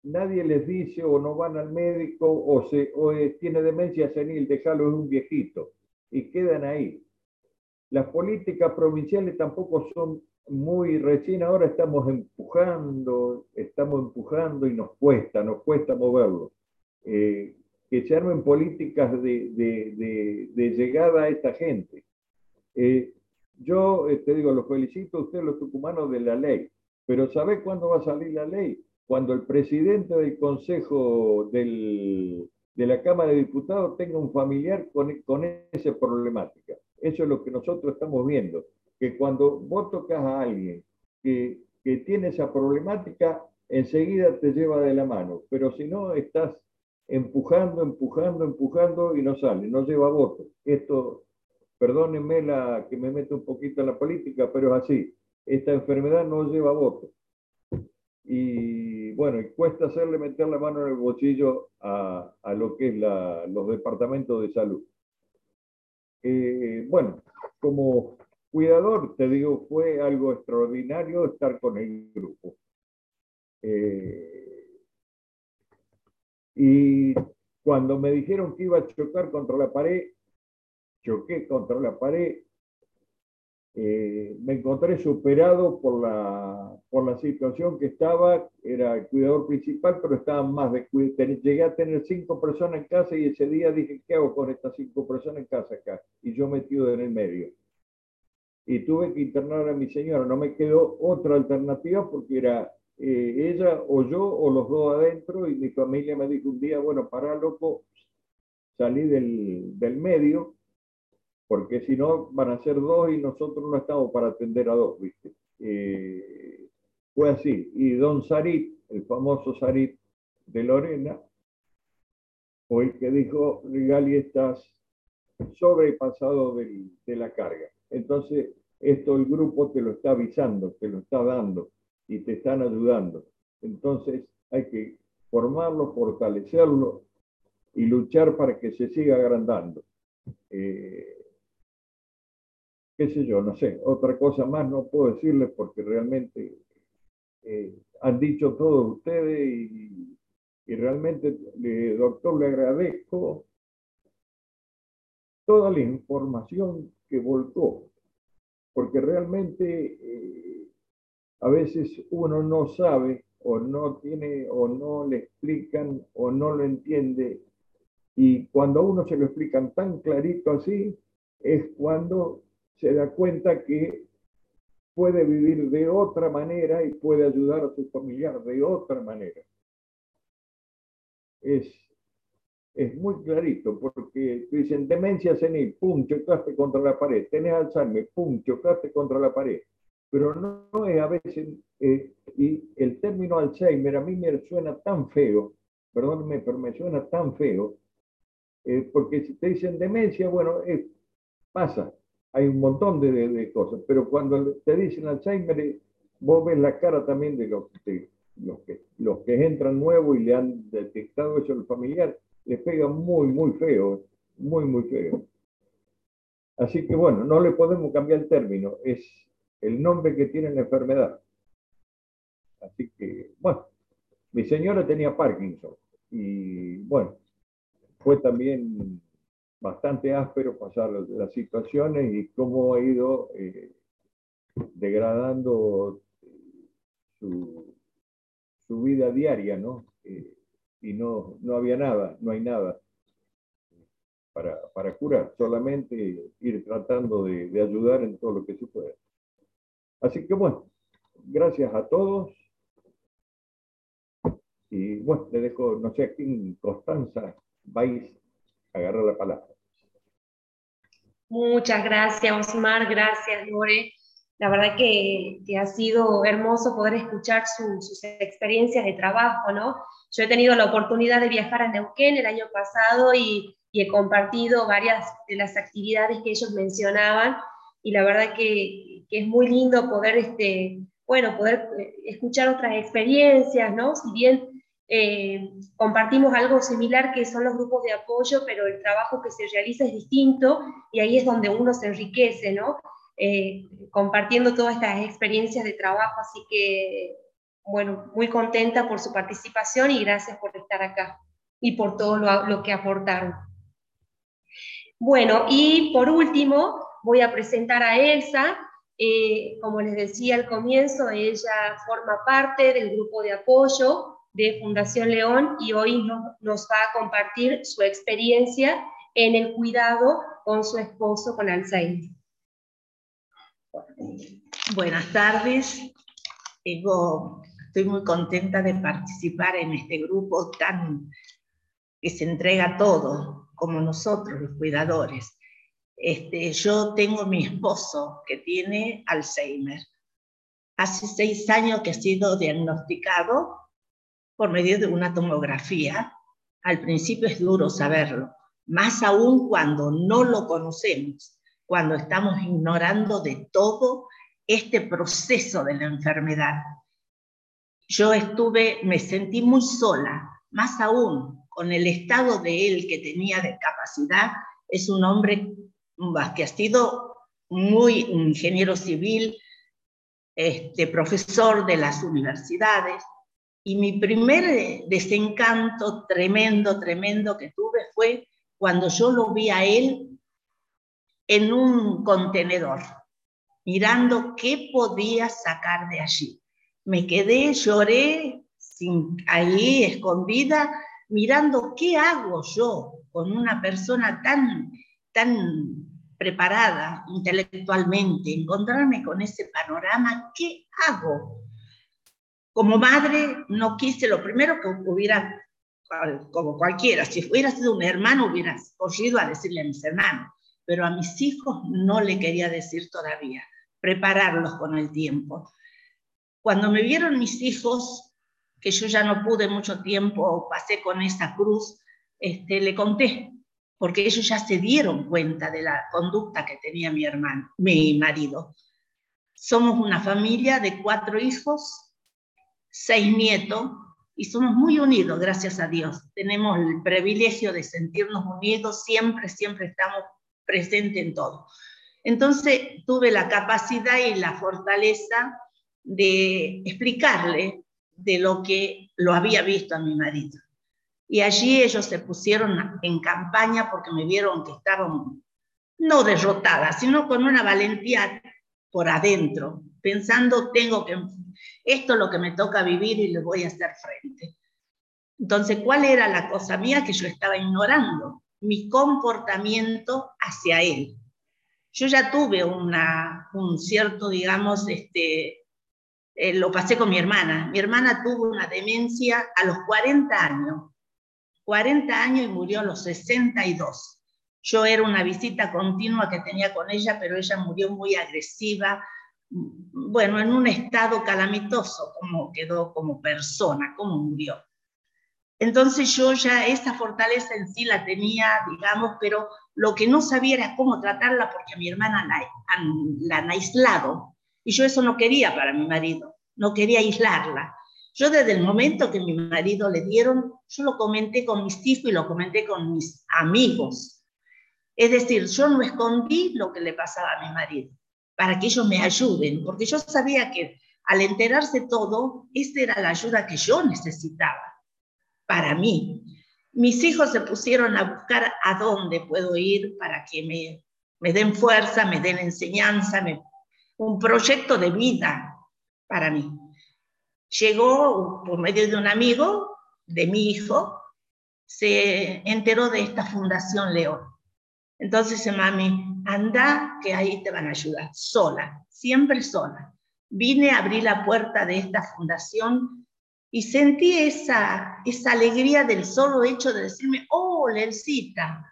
nadie les dice o no van al médico o, se, o eh, tiene demencia senil, déjalo, es un viejito, y quedan ahí. Las políticas provinciales tampoco son muy recién ahora, estamos empujando, estamos empujando y nos cuesta, nos cuesta moverlo. Eh, que se armen políticas de, de, de, de llegada a esta gente. Eh, yo eh, te digo, los felicito a ustedes los tucumanos de la ley, pero ¿sabés cuándo va a salir la ley? Cuando el presidente del Consejo del, de la Cámara de Diputados tenga un familiar con, con esa problemática. Eso es lo que nosotros estamos viendo. Que cuando vos tocas a alguien que, que tiene esa problemática, enseguida te lleva de la mano, pero si no estás empujando, empujando, empujando y no sale, no lleva votos. Esto, perdónenme la, que me meto un poquito en la política, pero es así, esta enfermedad no lleva votos. Y bueno, y cuesta hacerle meter la mano en el bolsillo a, a lo que es la, los departamentos de salud. Eh, bueno, como... cuidador, te digo, fue algo extraordinario estar con el grupo. Eh, y cuando me dijeron que iba a chocar contra la pared, choqué contra la pared, eh, me encontré superado por la, por la situación que estaba, era el cuidador principal, pero estaban más de cuidadores. Llegué a tener cinco personas en casa y ese día dije, ¿qué hago con estas cinco personas en casa acá? Y yo metido en el medio. Y tuve que internar a mi señora, no me quedó otra alternativa porque era eh, ella o yo o los dos adentro, y mi familia me dijo un día, bueno, pará, loco, salí del, del medio, porque si no van a ser dos y nosotros no estamos para atender a dos, ¿viste? Eh, fue así, y don Sarit, el famoso Sarit de Lorena, fue el que dijo, Rigali, estás sobrepasado del, de la carga. Entonces, esto el grupo te lo está avisando, te lo está dando y te están ayudando. Entonces, hay que formarlo, fortalecerlo y luchar para que se siga agrandando. Eh, qué sé yo, no sé, otra cosa más no puedo decirles porque realmente eh, han dicho todos ustedes y, y realmente, eh, doctor, le agradezco toda la información que volcó, porque realmente eh, a veces uno no sabe o no tiene o no le explican o no lo entiende, y cuando a uno se lo explican tan clarito así es cuando se da cuenta que puede vivir de otra manera y puede ayudar a su familiar de otra manera. Es Es muy clarito, porque te dicen demencia senil, pum, chocaste contra la pared, tenés Alzheimer, pum, chocaste contra la pared. Pero no, no es a veces, eh, y el término Alzheimer a mí me suena tan feo, perdónenme, pero me suena tan feo, eh, porque si te dicen demencia, bueno, eh, pasa, hay un montón de, de, de cosas, pero cuando te dicen Alzheimer, vos ves la cara también de los, de, los, que, los que entran nuevos y le han detectado eso al familiar, les pega muy, muy feo, muy, muy feo. Así que bueno, no le podemos cambiar el término, es el nombre que tiene la enfermedad. Así que, bueno, Mi señora tenía Parkinson y bueno, fue también bastante áspero pasar las situaciones y cómo ha ido eh, degradando su, su vida diaria, ¿no? Eh, y no, no había nada, no hay nada para, para curar, solamente ir tratando de, de ayudar en todo lo que se pueda. Así que bueno, gracias a todos. Y bueno, le dejo, no sé a quién, Constanza Váez, agarrar la palabra. Muchas gracias, Osmar, gracias, Lore. La verdad que, que ha sido hermoso poder escuchar su, sus experiencias de trabajo, ¿no? Yo he tenido la oportunidad de viajar a Neuquén el año pasado y, y he compartido varias de las actividades que ellos mencionaban, y la verdad que, que es muy lindo poder, este, bueno, poder escuchar otras experiencias, ¿no? Si bien Eh, compartimos algo similar que son los grupos de apoyo, pero el trabajo que se realiza es distinto y ahí es donde uno se enriquece, ¿no? Eh, compartiendo todas estas experiencias de trabajo, así que bueno, muy contenta por su participación y gracias por estar acá y por todo lo, lo que aportaron. Bueno, y por último voy a presentar a Elsa. Eh, como les decía al comienzo, ella forma parte del grupo de apoyo de Fundación León y hoy nos va a compartir su experiencia en el cuidado con su esposo con Alzheimer. Buenas tardes. Estoy muy contenta de participar en este grupo tan que se entrega todo, como nosotros los cuidadores. Este, yo tengo a mi esposo que tiene Alzheimer. Hace seis años que ha sido diagnosticado por medio de una tomografía. Al principio es duro saberlo, más aún cuando no lo conocemos, cuando estamos ignorando de todo este proceso de la enfermedad. Yo estuve, me sentí muy sola, más aún con el estado de él que tenía de discapacidad. Es un hombre que ha sido muy ingeniero civil, este, profesor de las universidades. Y mi primer desencanto tremendo, tremendo que tuve fue cuando yo lo vi a él en un contenedor, mirando qué podía sacar de allí. Me quedé, lloré, sin, ahí escondida, mirando qué hago yo con una persona tan, tan preparada intelectualmente, encontrarme con ese panorama, ¿qué hago? Como madre, no quise, lo primero que hubiera, como cualquiera, si hubiera sido un hermano, hubiera corrido a decirle a mis hermanos, pero a mis hijos no le quería decir todavía, prepararlos con el tiempo. Cuando me vieron mis hijos, que yo ya no pude mucho tiempo, pasé con esa cruz, este, le conté, porque ellos ya se dieron cuenta de la conducta que tenía mi hermano, mi marido. Somos una familia de cuatro hijos, seis nietos, y somos muy unidos, gracias a Dios. Tenemos el privilegio de sentirnos unidos, siempre, siempre estamos presentes en todo. Entonces, tuve la capacidad y la fortaleza de explicarle de lo que lo había visto a mi marido. Y allí ellos se pusieron en campaña porque me vieron que estaban no derrotadas, sino con una valentía por adentro, pensando, tengo que, esto es lo que me toca vivir y le voy a hacer frente. Entonces, ¿cuál era la cosa mía que yo estaba ignorando? Mi comportamiento hacia él. Yo ya tuve una, un cierto, digamos, este, eh, lo pasé con mi hermana. Mi hermana tuvo una demencia a los cuarenta años. cuarenta años y murió a los sesenta y dos. Yo era una visita continua que tenía con ella, pero ella murió muy agresiva, bueno, en un estado calamitoso, como quedó como persona, como murió. Entonces yo ya esa fortaleza en sí la tenía, digamos, pero lo que no sabía era cómo tratarla porque a mi hermana la, la han aislado, y yo eso no quería para mi marido, no quería aislarla. Yo desde el momento que mi marido le dieron, yo lo comenté con mis hijos y lo comenté con mis amigos. Es decir, yo no escondí lo que le pasaba a mi marido, para que ellos me ayuden, porque yo sabía que al enterarse todo, esta era la ayuda que yo necesitaba para mí. Mis hijos se pusieron a buscar a dónde puedo ir para que me, me den fuerza, me den enseñanza, me, un proyecto de vida para mí. Llegó por medio de un amigo de mi hijo, se enteró de esta Fundación León. Entonces, mami, anda que ahí te van a ayudar, sola, siempre sola. Vine, abrí la puerta de esta fundación y sentí esa, esa alegría del solo hecho de decirme, oh, Lelcita,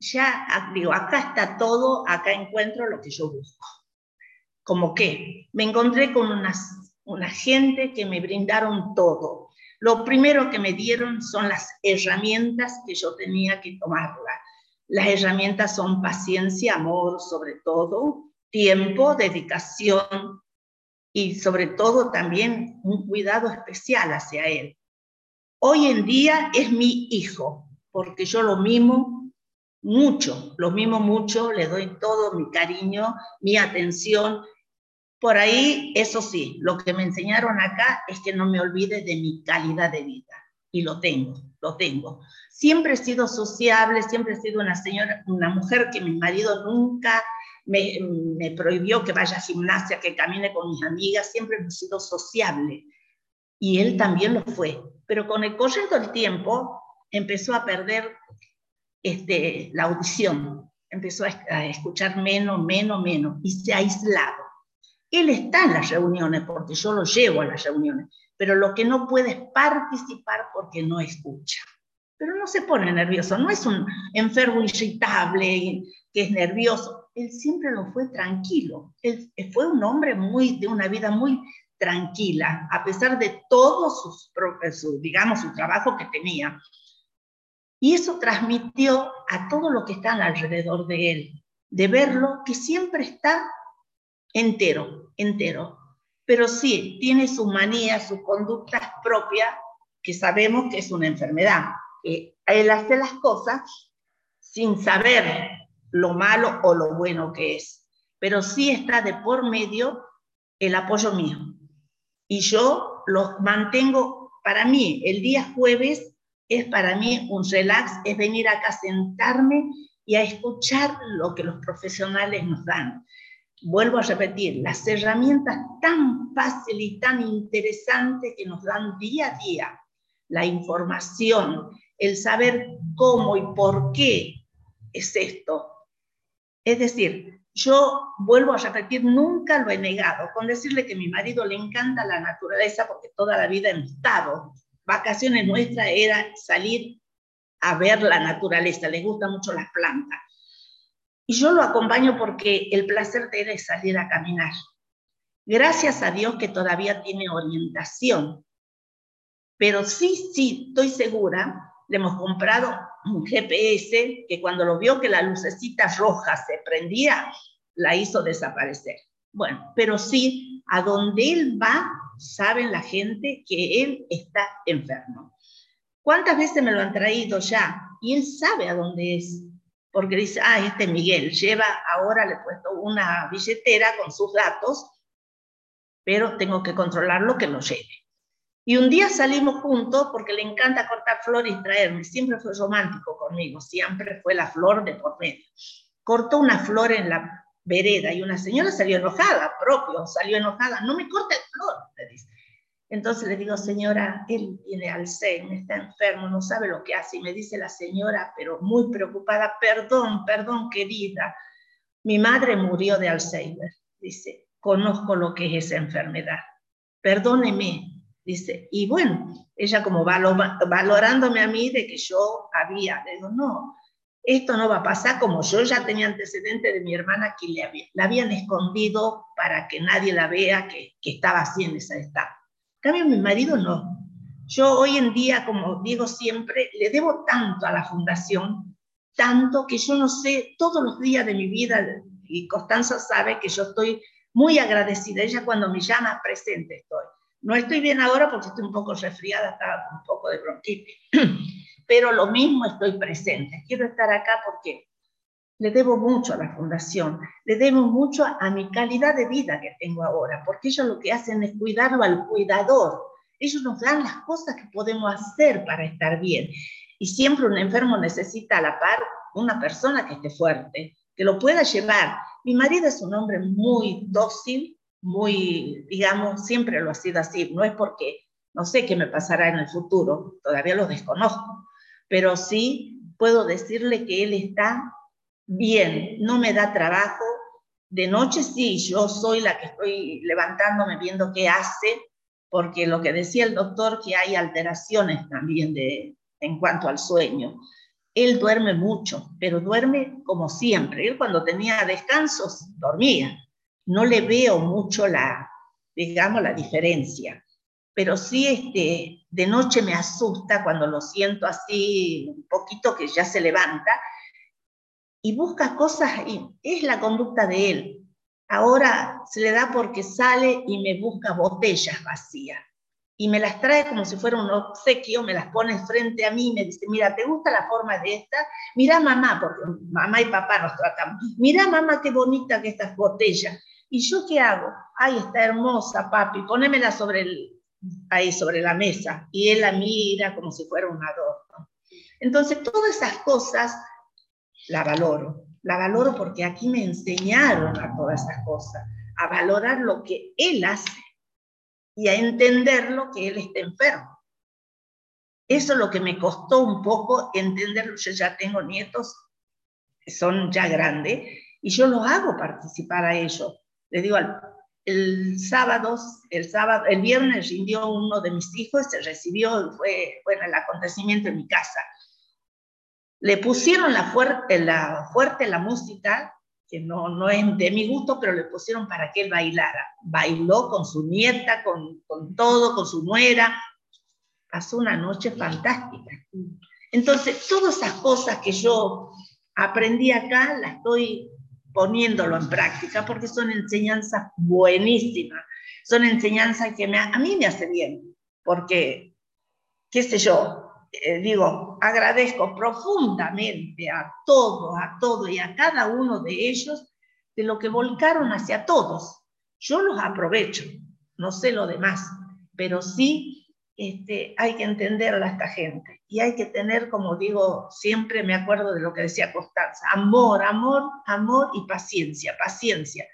ya, digo, acá está todo, acá encuentro lo que yo busco. ¿Cómo qué? Me encontré con unas, una gente que me brindaron todo. Lo primero que me dieron son las herramientas que yo tenía que tomarla. Las herramientas son paciencia, amor, sobre todo, tiempo, dedicación y sobre todo también un cuidado especial hacia él. Hoy en día es mi hijo, porque yo lo mimo mucho, lo mimo mucho, le doy todo mi cariño, mi atención. Por ahí, eso sí, lo que me enseñaron acá es que no me olvide de mi calidad de vida. Y lo tengo, lo tengo. Siempre he sido sociable, siempre he sido una señora, una mujer que mi marido nunca me, me prohibió que vaya a gimnasia, que camine con mis amigas, siempre he sido sociable. Y él también lo fue. Pero con el correr del tiempo empezó a perder este, la audición. Empezó a escuchar menos, menos, menos. Y se aislaba. Él está en las reuniones, porque yo lo llevo a las reuniones, pero lo que no puede es participar porque no escucha. Pero no se pone nervioso, no es un enfermo irritable, que es nervioso. Él siempre lo fue tranquilo. Él fue un hombre muy, de una vida muy tranquila, a pesar de todo sus, su, digamos, su trabajo que tenía. Y eso transmitió a todo lo que están alrededor de él, de verlo que siempre está entero, entero. Pero sí, tiene sus manías, sus conductas propias, que sabemos que es una enfermedad. Eh, él hace las cosas sin saber lo malo o lo bueno que es. Pero sí está de por medio el apoyo mío. Y yo los mantengo, para mí, el día jueves es para mí un relax, es venir acá a sentarme y a escuchar lo que los profesionales nos dan. Vuelvo a repetir, las herramientas tan fáciles y tan interesantes que nos dan día a día, la información, el saber cómo y por qué es esto. Es decir, yo vuelvo a repetir, nunca lo he negado, con decirle que a mi marido le encanta la naturaleza porque toda la vida hemos estado. Vacaciones nuestras era salir a ver la naturaleza, les gustan mucho las plantas. Y yo lo acompaño porque el placer de él es salir a caminar. Gracias a Dios que todavía tiene orientación. Pero sí, sí, estoy segura, le hemos comprado un G P S que cuando lo vio que la lucecita roja se prendía, la hizo desaparecer. Bueno, pero sí, a donde él va, saben la gente que él está enfermo. ¿Cuántas veces me lo han traído ya? Y él sabe a dónde es. Porque dice, ah, este Miguel lleva, ahora le he puesto una billetera con sus datos, pero tengo que controlarlo que lo lleve. Y un día salimos juntos porque le encanta cortar flores y traerme, siempre fue romántico conmigo, siempre fue la flor de por medio. Cortó una flor en la vereda y una señora salió enojada, propio, salió enojada, no me corta el flor, le dice. Entonces le digo, señora, él tiene Alzheimer, está enfermo, no sabe lo que hace. Y me dice la señora, pero muy preocupada, perdón, perdón, querida, mi madre murió de Alzheimer. Dice, conozco lo que es esa enfermedad, perdóneme. Dice, y bueno, ella como valorándome a mí de que yo había, le digo, no, esto no va a pasar, como yo ya tenía antecedentes de mi hermana que le había, la habían escondido para que nadie la vea que, que estaba así en esa etapa. En cambio, mi marido no. Yo hoy en día, como digo siempre, le debo tanto a la fundación, tanto que yo no sé, todos los días de mi vida, y Constanza sabe que yo estoy muy agradecida. Ella cuando me llama, presente estoy. No estoy bien ahora porque estoy un poco resfriada, estaba con un poco de bronquitis, pero lo mismo estoy presente. Quiero estar acá porque le debo mucho a la Fundación, le debo mucho a mi calidad de vida que tengo ahora, porque ellos lo que hacen es cuidarlo al cuidador. Ellos nos dan las cosas que podemos hacer para estar bien. Y siempre un enfermo necesita a la par una persona que esté fuerte, que lo pueda llevar. Mi marido es un hombre muy dócil, muy, digamos, siempre lo ha sido así. No es porque no sé qué me pasará en el futuro, todavía lo desconozco, pero sí puedo decirle que él está bien, no me da trabajo. De noche sí, yo soy la que estoy levantándome viendo qué hace, porque lo que decía el doctor, que hay alteraciones también de, en cuanto al sueño. Él duerme mucho, pero duerme como siempre. Él cuando tenía descansos dormía. No le veo mucho la, digamos, la diferencia. Pero sí este, de noche me asusta cuando lo siento así un poquito que ya se levanta y busca cosas y es la conducta de él. Ahora se le da porque sale y me busca botellas vacías. Y me las trae como si fuera un obsequio, me las pone frente a mí y me dice, mira, ¿te gusta la forma de esta? Mira mamá, porque mamá y papá nos tratamos. Mira mamá, qué bonita que estas botellas. ¿Y yo qué hago? Ay, está hermosa, papi, ponémela sobre el, ahí sobre la mesa. Y él la mira como si fuera un adorno. Entonces, todas esas cosas la valoro. La valoro porque aquí me enseñaron a todas esas cosas, a valorar lo que él hace. Y a entenderlo que él está enfermo. Eso es lo que me costó un poco entenderlo. Yo ya tengo nietos que son ya grandes y yo los hago participar a ellos. Les digo, el sábado, el, sábado, el viernes rindió uno de mis hijos, se recibió, fue bueno, el acontecimiento en mi casa. Le pusieron la fuerte la, fuerte, la música, que no, no es de mi gusto, pero le pusieron para que él bailara. Bailó con su nieta, con, con todo, con su nuera. Pasó una noche fantástica. Entonces, todas esas cosas que yo aprendí acá, las estoy poniéndolo en práctica, porque son enseñanzas buenísimas. Son enseñanzas que me, a mí me hace bien, porque, qué sé yo, Eh, digo, agradezco profundamente a todos, a todos y a cada uno de ellos de lo que volcaron hacia todos. Yo los aprovecho, no sé lo demás, pero sí este, hay que entenderla a esta gente y hay que tener, como digo, siempre me acuerdo de lo que decía Constanza, amor, amor, amor y paciencia, paciencia.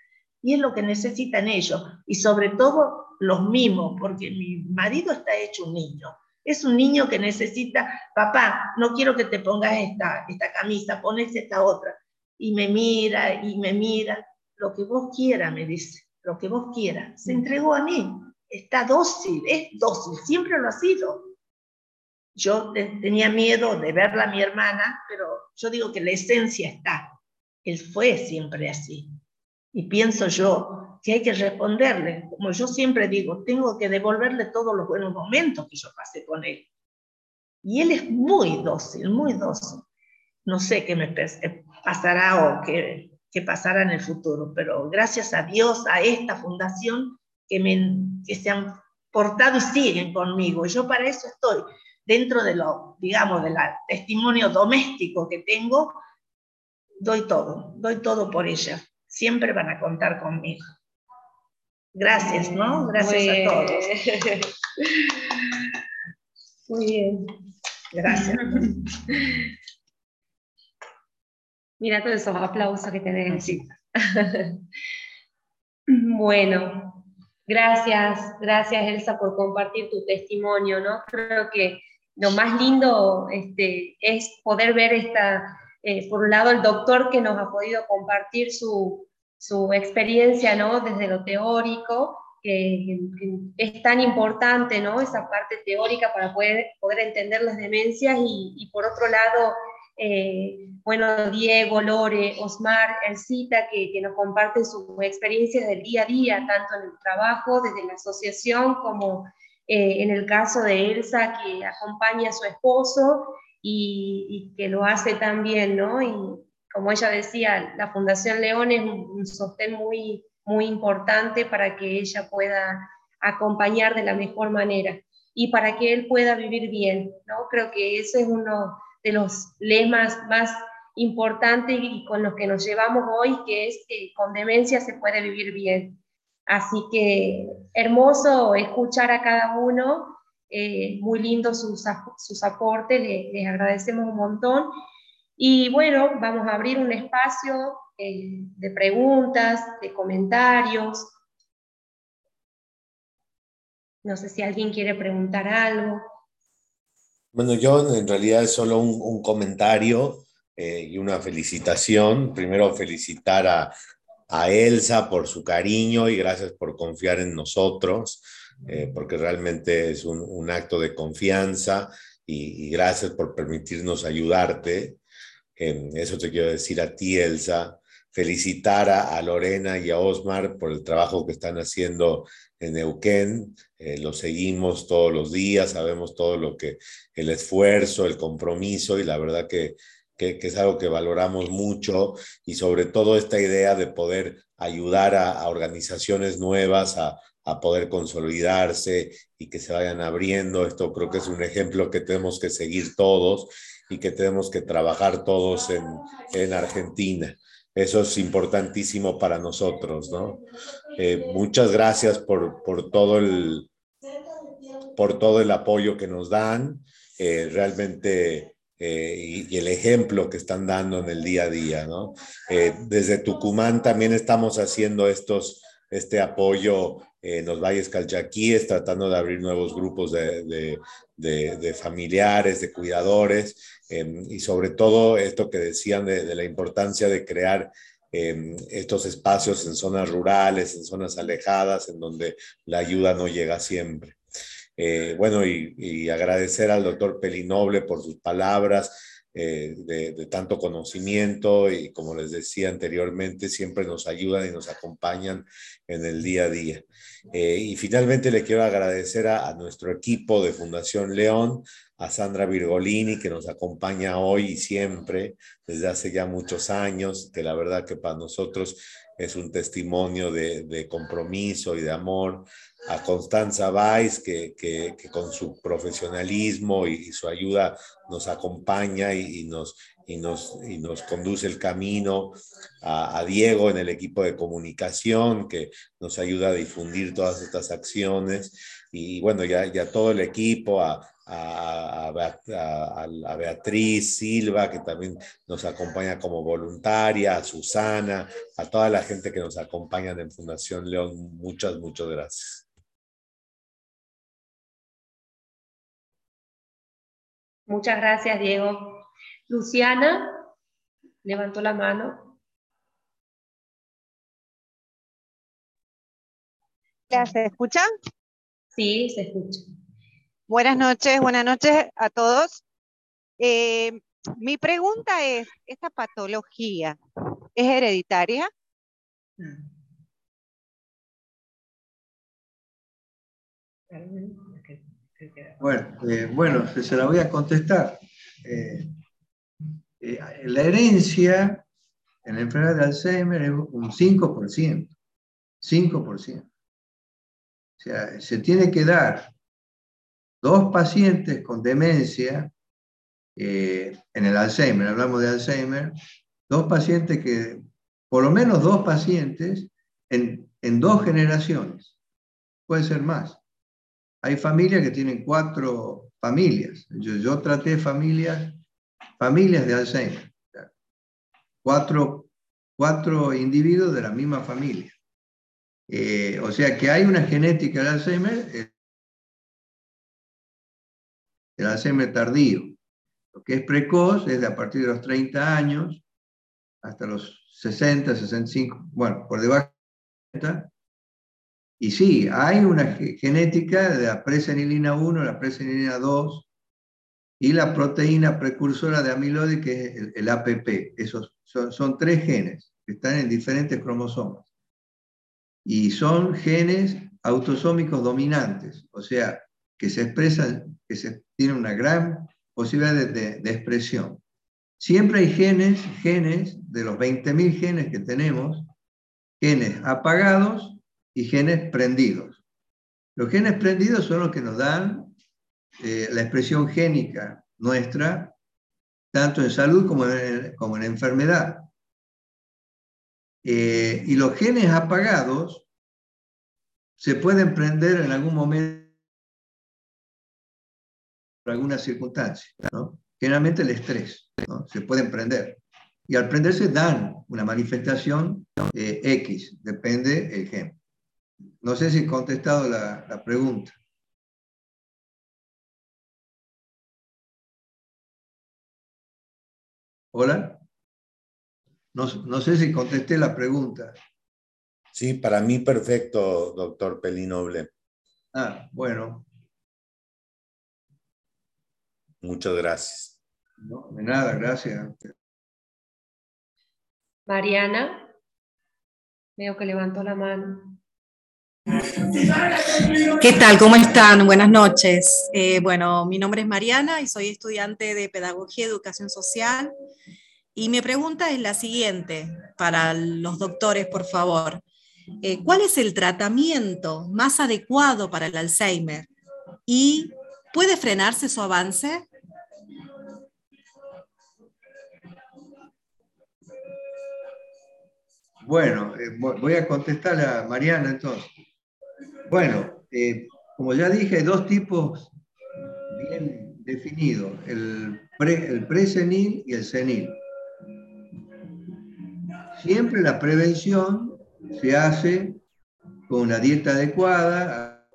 Y es lo que necesitan ellos y sobre todo los mimos, porque mi marido está hecho un niño. Es un niño que necesita, papá, no quiero que te pongas esta, esta camisa, pones esta otra. Y me mira, y me mira, lo que vos quieras, me dice, lo que vos quieras. Se entregó a mí, está dócil, es dócil, siempre lo ha sido. Yo tenía miedo de verla a mi hermana, pero yo digo que la esencia está. Él fue siempre así. Y pienso yo, que hay que responderle, como yo siempre digo, tengo que devolverle todos los buenos momentos que yo pasé con él. Y él es muy dócil, muy dócil. No sé qué me pasará o qué, qué pasará en el futuro, pero gracias a Dios, a esta fundación, que, me, que se han portado y siguen conmigo. Yo para eso estoy, dentro de lo, digamos, del testimonio doméstico que tengo, doy todo, doy todo por ella. Siempre van a contar conmigo. Gracias, ¿no? Gracias muy a todos. Bien. Muy bien. Gracias. Mira todos esos aplausos que tenés. Sí. Bueno, gracias, gracias Elsa por compartir tu testimonio, ¿no? Creo que lo más lindo este, es poder ver esta, eh, por un lado el doctor que nos ha podido compartir su su experiencia, ¿no? Desde lo teórico, que, que es tan importante, ¿no? Esa parte teórica para poder, poder entender las demencias, y, y por otro lado, eh, bueno, Diego, Lore, Osmar, Elcita, que, que nos comparten sus experiencias del día a día, tanto en el trabajo, desde la asociación, como eh, en el caso de Elsa, que acompaña a su esposo, y, y que lo hace tan bien, ¿no? Y, como ella decía, la Fundación León es un sostén muy, muy importante para que ella pueda acompañar de la mejor manera y para que él pueda vivir bien, ¿no? Creo que ese es uno de los lemas más importante y con los que nos llevamos hoy, que es que con demencia se puede vivir bien. Así que hermoso escuchar a cada uno, eh, muy lindo sus, sus aportes, les, les agradecemos un montón. Y bueno, vamos a abrir un espacio eh, de preguntas, de comentarios. No sé si alguien quiere preguntar algo. Bueno, yo en realidad es solo un, un comentario eh, y una felicitación. Primero felicitar a, a Elsa por su cariño y gracias por confiar en nosotros, eh, porque realmente es un, un acto de confianza y, y gracias por permitirnos ayudarte. Eh, eso te quiero decir a ti, Elsa. Felicitar a, a Lorena y a Osmar por el trabajo que están haciendo en Neuquén. Eh, lo seguimos todos los días, sabemos todo lo que, el esfuerzo, el compromiso, y la verdad que, que, que es algo que valoramos mucho, y sobre todo esta idea de poder ayudar a, a organizaciones nuevas a, a poder consolidarse y que se vayan abriendo. Esto creo que es un ejemplo que tenemos que seguir todos y que tenemos que trabajar todos en, en Argentina. Eso es importantísimo para nosotros, ¿no? Eh, muchas gracias por, por todo el... por todo el apoyo que nos dan, eh, realmente, eh, y, y el ejemplo que están dando en el día a día, ¿no? Eh, desde Tucumán también estamos haciendo estos, este apoyo eh, en los valles calchaquíes, tratando de abrir nuevos grupos de, de, de, de familiares, de cuidadores, eh, y sobre todo esto que decían de, de la importancia de crear Eh, estos espacios en zonas rurales, en zonas alejadas, en donde la ayuda no llega siempre. Eh, bueno, y, y agradecer al doctor Peli Noble por sus palabras eh, de, de tanto conocimiento, y como les decía anteriormente, siempre nos ayudan y nos acompañan en el día a día. Eh, y finalmente le quiero agradecer a, a nuestro equipo de Fundación León, a Sandra Virgolini, que nos acompaña hoy y siempre, desde hace ya muchos años, que la verdad que para nosotros es un testimonio de, de compromiso y de amor; a Constanza Váez, que, que, que con su profesionalismo y, y su ayuda nos acompaña y, y, nos, y, nos, y nos conduce el camino; a, a Diego en el equipo de comunicación, que nos ayuda a difundir todas estas acciones, y bueno, ya, ya todo el equipo, a A, a, a Beatriz Silva, que también nos acompaña como voluntaria, a Susana, a toda la gente que nos acompaña en Fundación León. Muchas, muchas gracias. Muchas gracias, Diego. Luciana levantó la mano. ¿Se escucha? Sí, se escucha. Buenas noches, buenas noches a todos. Eh, mi pregunta es, ¿esta patología es hereditaria? Bueno, eh, bueno se, se la voy a contestar. Eh, eh, la herencia en la enfermedad de Alzheimer es un cinco por ciento. cinco por ciento. O sea, se tiene que dar dos pacientes con demencia, eh, en el Alzheimer, hablamos de Alzheimer, dos pacientes que, por lo menos dos pacientes, en, en dos generaciones, puede ser más. Hay familias que tienen cuatro familias. Yo, yo traté familias, familias de Alzheimer, cuatro, cuatro individuos de la misma familia. Eh, o sea que hay una genética de Alzheimer, eh, el Alzheimer tardío. Lo que es precoz es de a partir de los treinta años hasta los sesenta, sesenta y cinco, bueno, por debajo de sesenta. Y sí, hay una genética de la presenilina uno, la presenilina dos y la proteína precursora de amiloide, que es el, el A P P. Esos son, son tres genes que están en diferentes cromosomas. Y son genes autosómicos dominantes, o sea, que se expresan, que se tienen una gran posibilidad de, de, de expresión. Siempre hay genes, genes, de los veinte mil genes que tenemos, genes apagados y genes prendidos. Los genes prendidos son los que nos dan eh, la expresión génica nuestra, tanto en salud como en, como en enfermedad. Eh, y los genes apagados se pueden prender en algún momento por alguna circunstancia, ¿no? Generalmente el estrés, ¿no? Se pueden prender. Y al prenderse dan una manifestación eh, X, depende el gen. No sé si he contestado la, la pregunta. ¿Hola? No, no sé si contesté la pregunta. Sí, para mí perfecto, doctor Peli Noble. Ah, bueno. Muchas gracias. No, de nada, gracias. Mariana, veo que levantó la mano. ¿Qué tal? ¿Cómo están? Buenas noches. Eh, bueno, mi nombre es Mariana y soy estudiante de Pedagogía y Educación Social. Y mi pregunta es la siguiente, para los doctores, por favor. Eh, ¿Cuál es el tratamiento más adecuado para el Alzheimer? ¿Y puede frenarse su avance? Bueno, eh, voy a contestar a Mariana entonces. Bueno, eh, como ya dije, hay dos tipos bien definidos, el pre, el presenil y el senil. Siempre la prevención se hace con una dieta adecuada,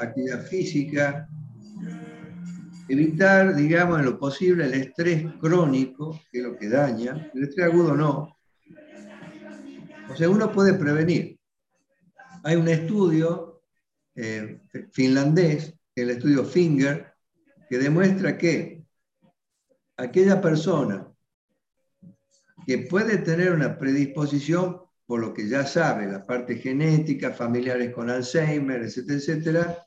actividad física, evitar, digamos, en lo posible el estrés crónico, que es lo que daña, el estrés agudo no. O sea, uno puede prevenir. Hay un estudio eh, finlandés, el estudio Finger, que demuestra que aquella persona que puede tener una predisposición, por lo que ya sabe, la parte genética, familiares con Alzheimer, etcétera, etcétera,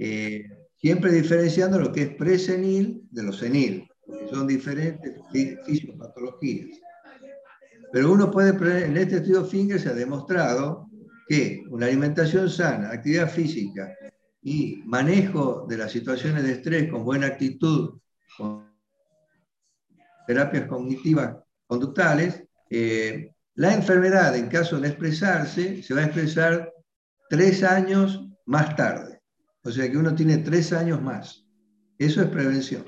eh, siempre diferenciando lo que es presenil de lo senil, porque son diferentes fisiopatologías. Pero uno puede prever, en este estudio Finger se ha demostrado que una alimentación sana, actividad física y manejo de las situaciones de estrés con buena actitud, con terapias cognitivas conductales, eh, la enfermedad, en caso de expresarse, se va a expresar tres años más tarde. O sea que uno tiene tres años más. Eso es prevención.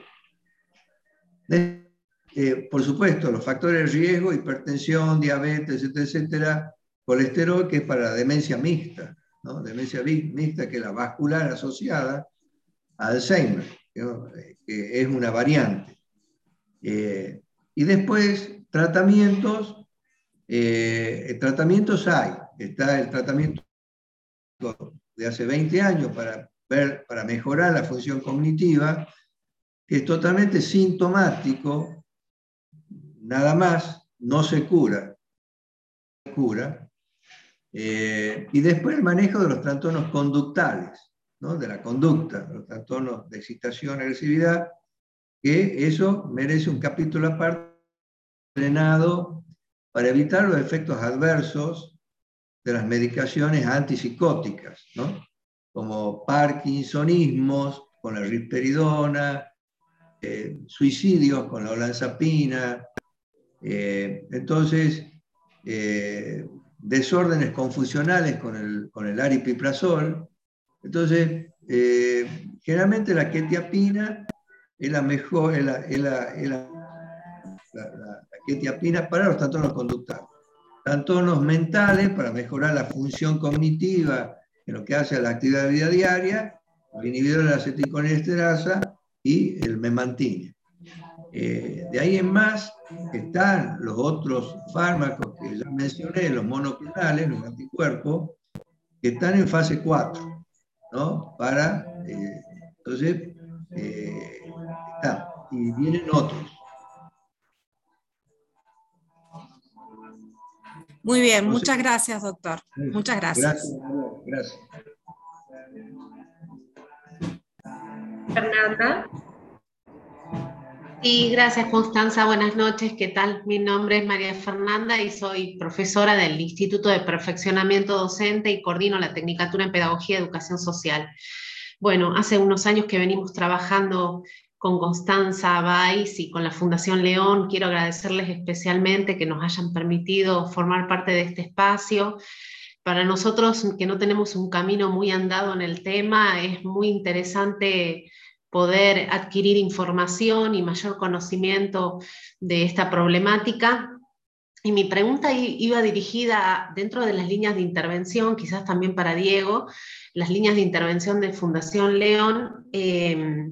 De Eh, por supuesto, los factores de riesgo, hipertensión, diabetes, etcétera, etcétera, colesterol, que es para demencia mixta, ¿no? Demencia mixta, que es la vascular asociada a Alzheimer, ¿no? eh, que es una variante. Eh, y después, tratamientos, eh, tratamientos hay. Está el tratamiento de hace veinte años para, ver, para mejorar la función cognitiva, que es totalmente sintomático. Nada más, no se cura. No se cura. Eh, y después el manejo de los trastornos conductales, ¿no? De la conducta, los trastornos de excitación, agresividad, que eso merece un capítulo aparte, entrenado para evitar los efectos adversos de las medicaciones antipsicóticas, ¿no? Como parkinsonismos con la risperidona, eh, suicidios con la olanzapina. Eh, entonces, eh, desórdenes confusionales con el, con el aripiprazol. Entonces, eh, generalmente la quetiapina es la mejor, es la, es la, es la, la, la quetiapina para los trastornos conductales. Trastornos mentales para mejorar la función cognitiva en lo que hace a la actividad de vida diaria, el inhibidor de la acetilcolinesterasa y el memantine. Eh, de ahí en más están los otros fármacos que ya mencioné, los monoclonales, los anticuerpos, que están en fase cuatro, ¿no? Para, eh, entonces, eh, están, y vienen otros. Muy bien, entonces, muchas gracias, doctor. Muchas gracias. Gracias, gracias. Fernanda. Sí, gracias Constanza, buenas noches, ¿qué tal? Mi nombre es María Fernanda y soy profesora del Instituto de Perfeccionamiento Docente y coordino la Tecnicatura en Pedagogía y Educación Social. Bueno, hace unos años que venimos trabajando con Constanza Váez y con la Fundación León. Quiero agradecerles especialmente que nos hayan permitido formar parte de este espacio. Para nosotros, que no tenemos un camino muy andado en el tema, es muy interesante poder adquirir información y mayor conocimiento de esta problemática. Y mi pregunta iba dirigida dentro de las líneas de intervención, quizás también para Diego, las líneas de intervención de Fundación León. Eh,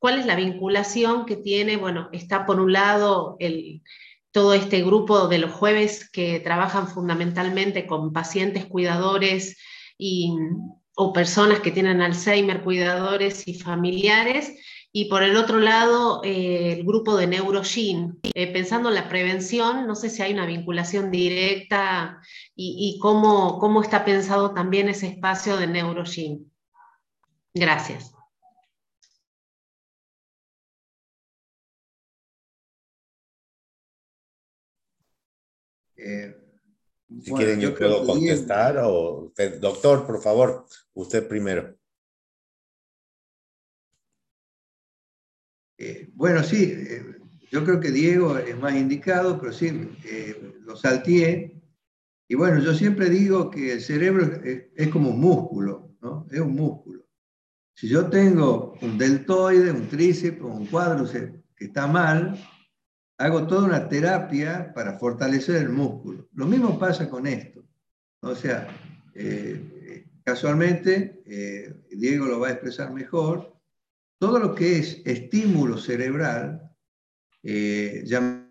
¿Cuál es la vinculación que tiene? Bueno, está por un lado el, todo este grupo de los jueves que trabajan fundamentalmente con pacientes cuidadores y, o personas que tienen Alzheimer, cuidadores y familiares. Y por el otro lado, eh, el grupo de NeuroGen. Eh, pensando en la prevención, no sé si hay una vinculación directa y, y cómo, cómo está pensado también ese espacio de NeuroGen. Gracias. Eh, si bueno, quieren, yo puedo contestar, bien. o usted, doctor, por favor, usted primero. Eh, bueno, sí, eh, yo creo que Diego es más indicado, pero sí, eh, lo salteé. Y bueno, yo siempre digo que el cerebro es, es como un músculo, ¿no? Es un músculo. Si yo tengo un deltoide, un tríceps, un cuádriceps que está mal, hago toda una terapia para fortalecer el músculo. Lo mismo pasa con esto, ¿no? O sea, eh, casualmente, eh, Diego lo va a expresar mejor. Todo lo que es estímulo cerebral, eh, llamar,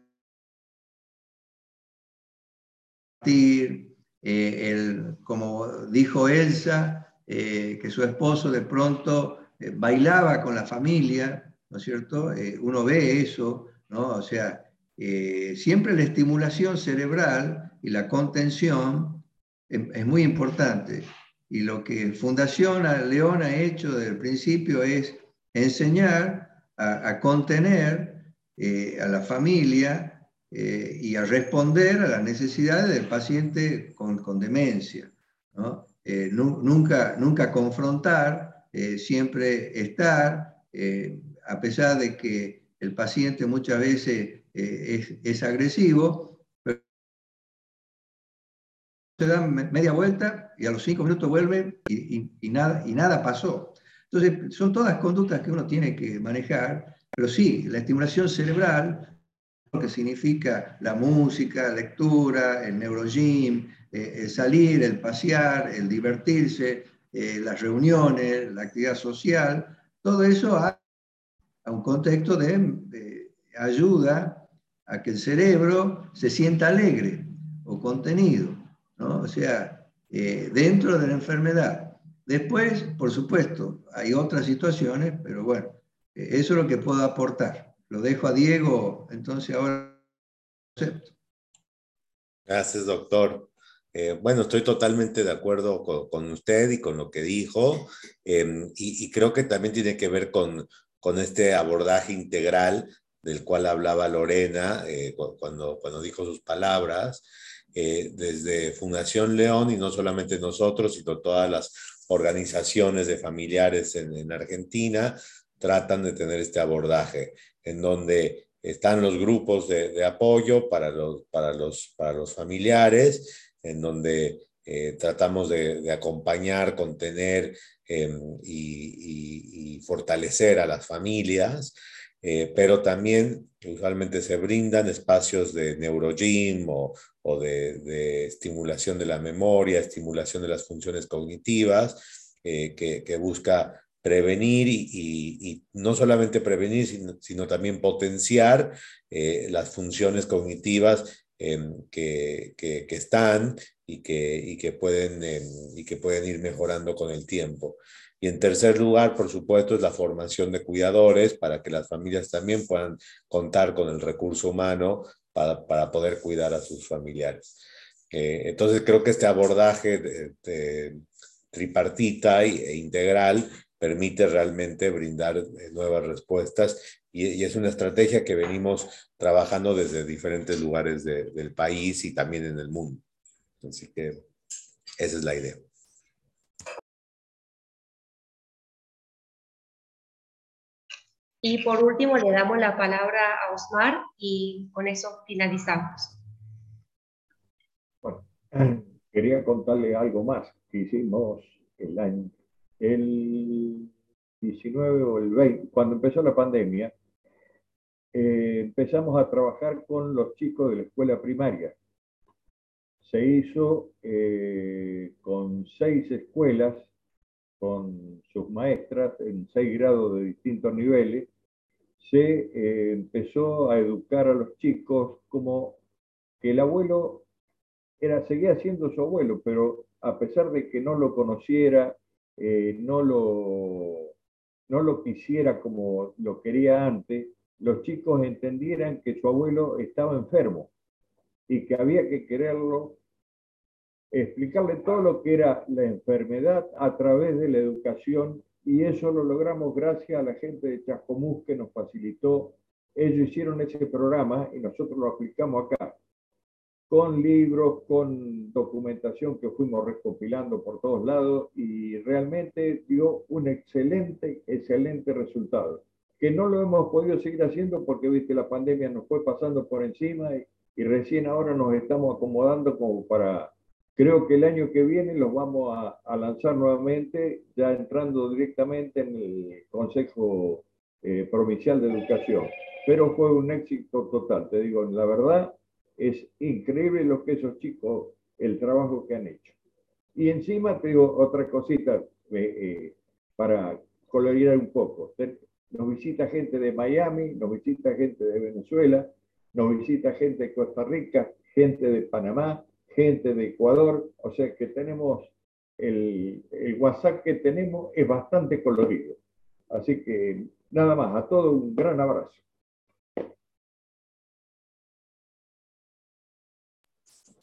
eh, el, como dijo Elsa, eh, que su esposo de pronto eh, bailaba con la familia, ¿no es cierto? Eh, uno ve eso, ¿no? O sea, eh, siempre la estimulación cerebral y la contención es, es muy importante. Y lo que Fundación León ha hecho desde el principio es enseñar a, a contener eh, a la familia eh, y a responder a las necesidades del paciente con, con demencia, ¿no? Eh, nu nunca, nunca confrontar, eh, siempre estar, eh, a pesar de que el paciente muchas veces eh, es, es agresivo, pero se da media vuelta y a los cinco minutos vuelve y, y, y, nada, y nada pasó. Entonces, son todas conductas que uno tiene que manejar, pero sí, la estimulación cerebral, lo que significa la música, lectura, el neurogym, eh, el salir, el pasear, el divertirse, eh, las reuniones, la actividad social, todo eso a, a un contexto de, de ayuda a que el cerebro se sienta alegre o contenido, ¿no? O sea, eh, dentro de la enfermedad. Después, por supuesto, hay otras situaciones, pero bueno, eso es lo que puedo aportar. Lo dejo a Diego, entonces ahora acepto. Gracias, doctor. Eh, bueno, estoy totalmente de acuerdo con, con usted y con lo que dijo, eh, y, y creo que también tiene que ver con, con este abordaje integral del cual hablaba Lorena eh, cuando, cuando dijo sus palabras, eh, desde Fundación León, y no solamente nosotros, sino todas las organizaciones de familiares en, en Argentina tratan de tener este abordaje, en donde están los grupos de, de apoyo para los, para, los, para los familiares, en donde eh, tratamos de, de acompañar, contener eh, y, y, y fortalecer a las familias, eh, pero también usualmente se brindan espacios de neurogym o o de, de estimulación de la memoria, estimulación de las funciones cognitivas, eh, que, que busca prevenir y, y, y no solamente prevenir, sino, sino también potenciar eh, las funciones cognitivas eh, que, que, que están y que, y, que pueden, eh, y que pueden ir mejorando con el tiempo. Y en tercer lugar, por supuesto, es la formación de cuidadores para que las familias también puedan contar con el recurso humano Para, para poder cuidar a sus familiares. Eh, entonces creo que este abordaje de, de tripartita e integral permite realmente brindar nuevas respuestas y, y es una estrategia que venimos trabajando desde diferentes lugares de, del país y también en el mundo. Así que esa es la idea. Y por último le damos la palabra a Osmar y con eso finalizamos. Bueno, quería contarle algo más que hicimos el año, el diecinueve o el veinte, cuando empezó la pandemia, eh, empezamos a trabajar con los chicos de la escuela primaria. Se hizo eh, con seis escuelas, con sus maestras, en seis grados de distintos niveles, se eh, empezó a educar a los chicos como que el abuelo era, seguía siendo su abuelo, pero a pesar de que no lo conociera, eh, no, lo, no lo quisiera como lo quería antes, los chicos entendieran que su abuelo estaba enfermo y que había que quererlo, explicarle todo lo que era la enfermedad a través de la educación, y eso lo logramos gracias a la gente de Chascomús que nos facilitó. Ellos hicieron ese programa y nosotros lo aplicamos acá, con libros, con documentación que fuimos recopilando por todos lados, y realmente dio un excelente, excelente resultado, que no lo hemos podido seguir haciendo porque, viste, la pandemia nos fue pasando por encima y, y recién ahora nos estamos acomodando como para... Creo que el año que viene los vamos a, a lanzar nuevamente, ya entrando directamente en el Consejo eh, Provincial de Educación. Pero fue un éxito total, te digo, la verdad es increíble lo que esos chicos, el trabajo que han hecho. Y encima te digo otra cosita eh, eh, para colorear un poco. Nos visita gente de Miami, nos visita gente de Venezuela, nos visita gente de Costa Rica, gente de Panamá, gente de Ecuador, o sea que tenemos, el, el WhatsApp que tenemos es bastante colorido. Así que nada más, a todos un gran abrazo.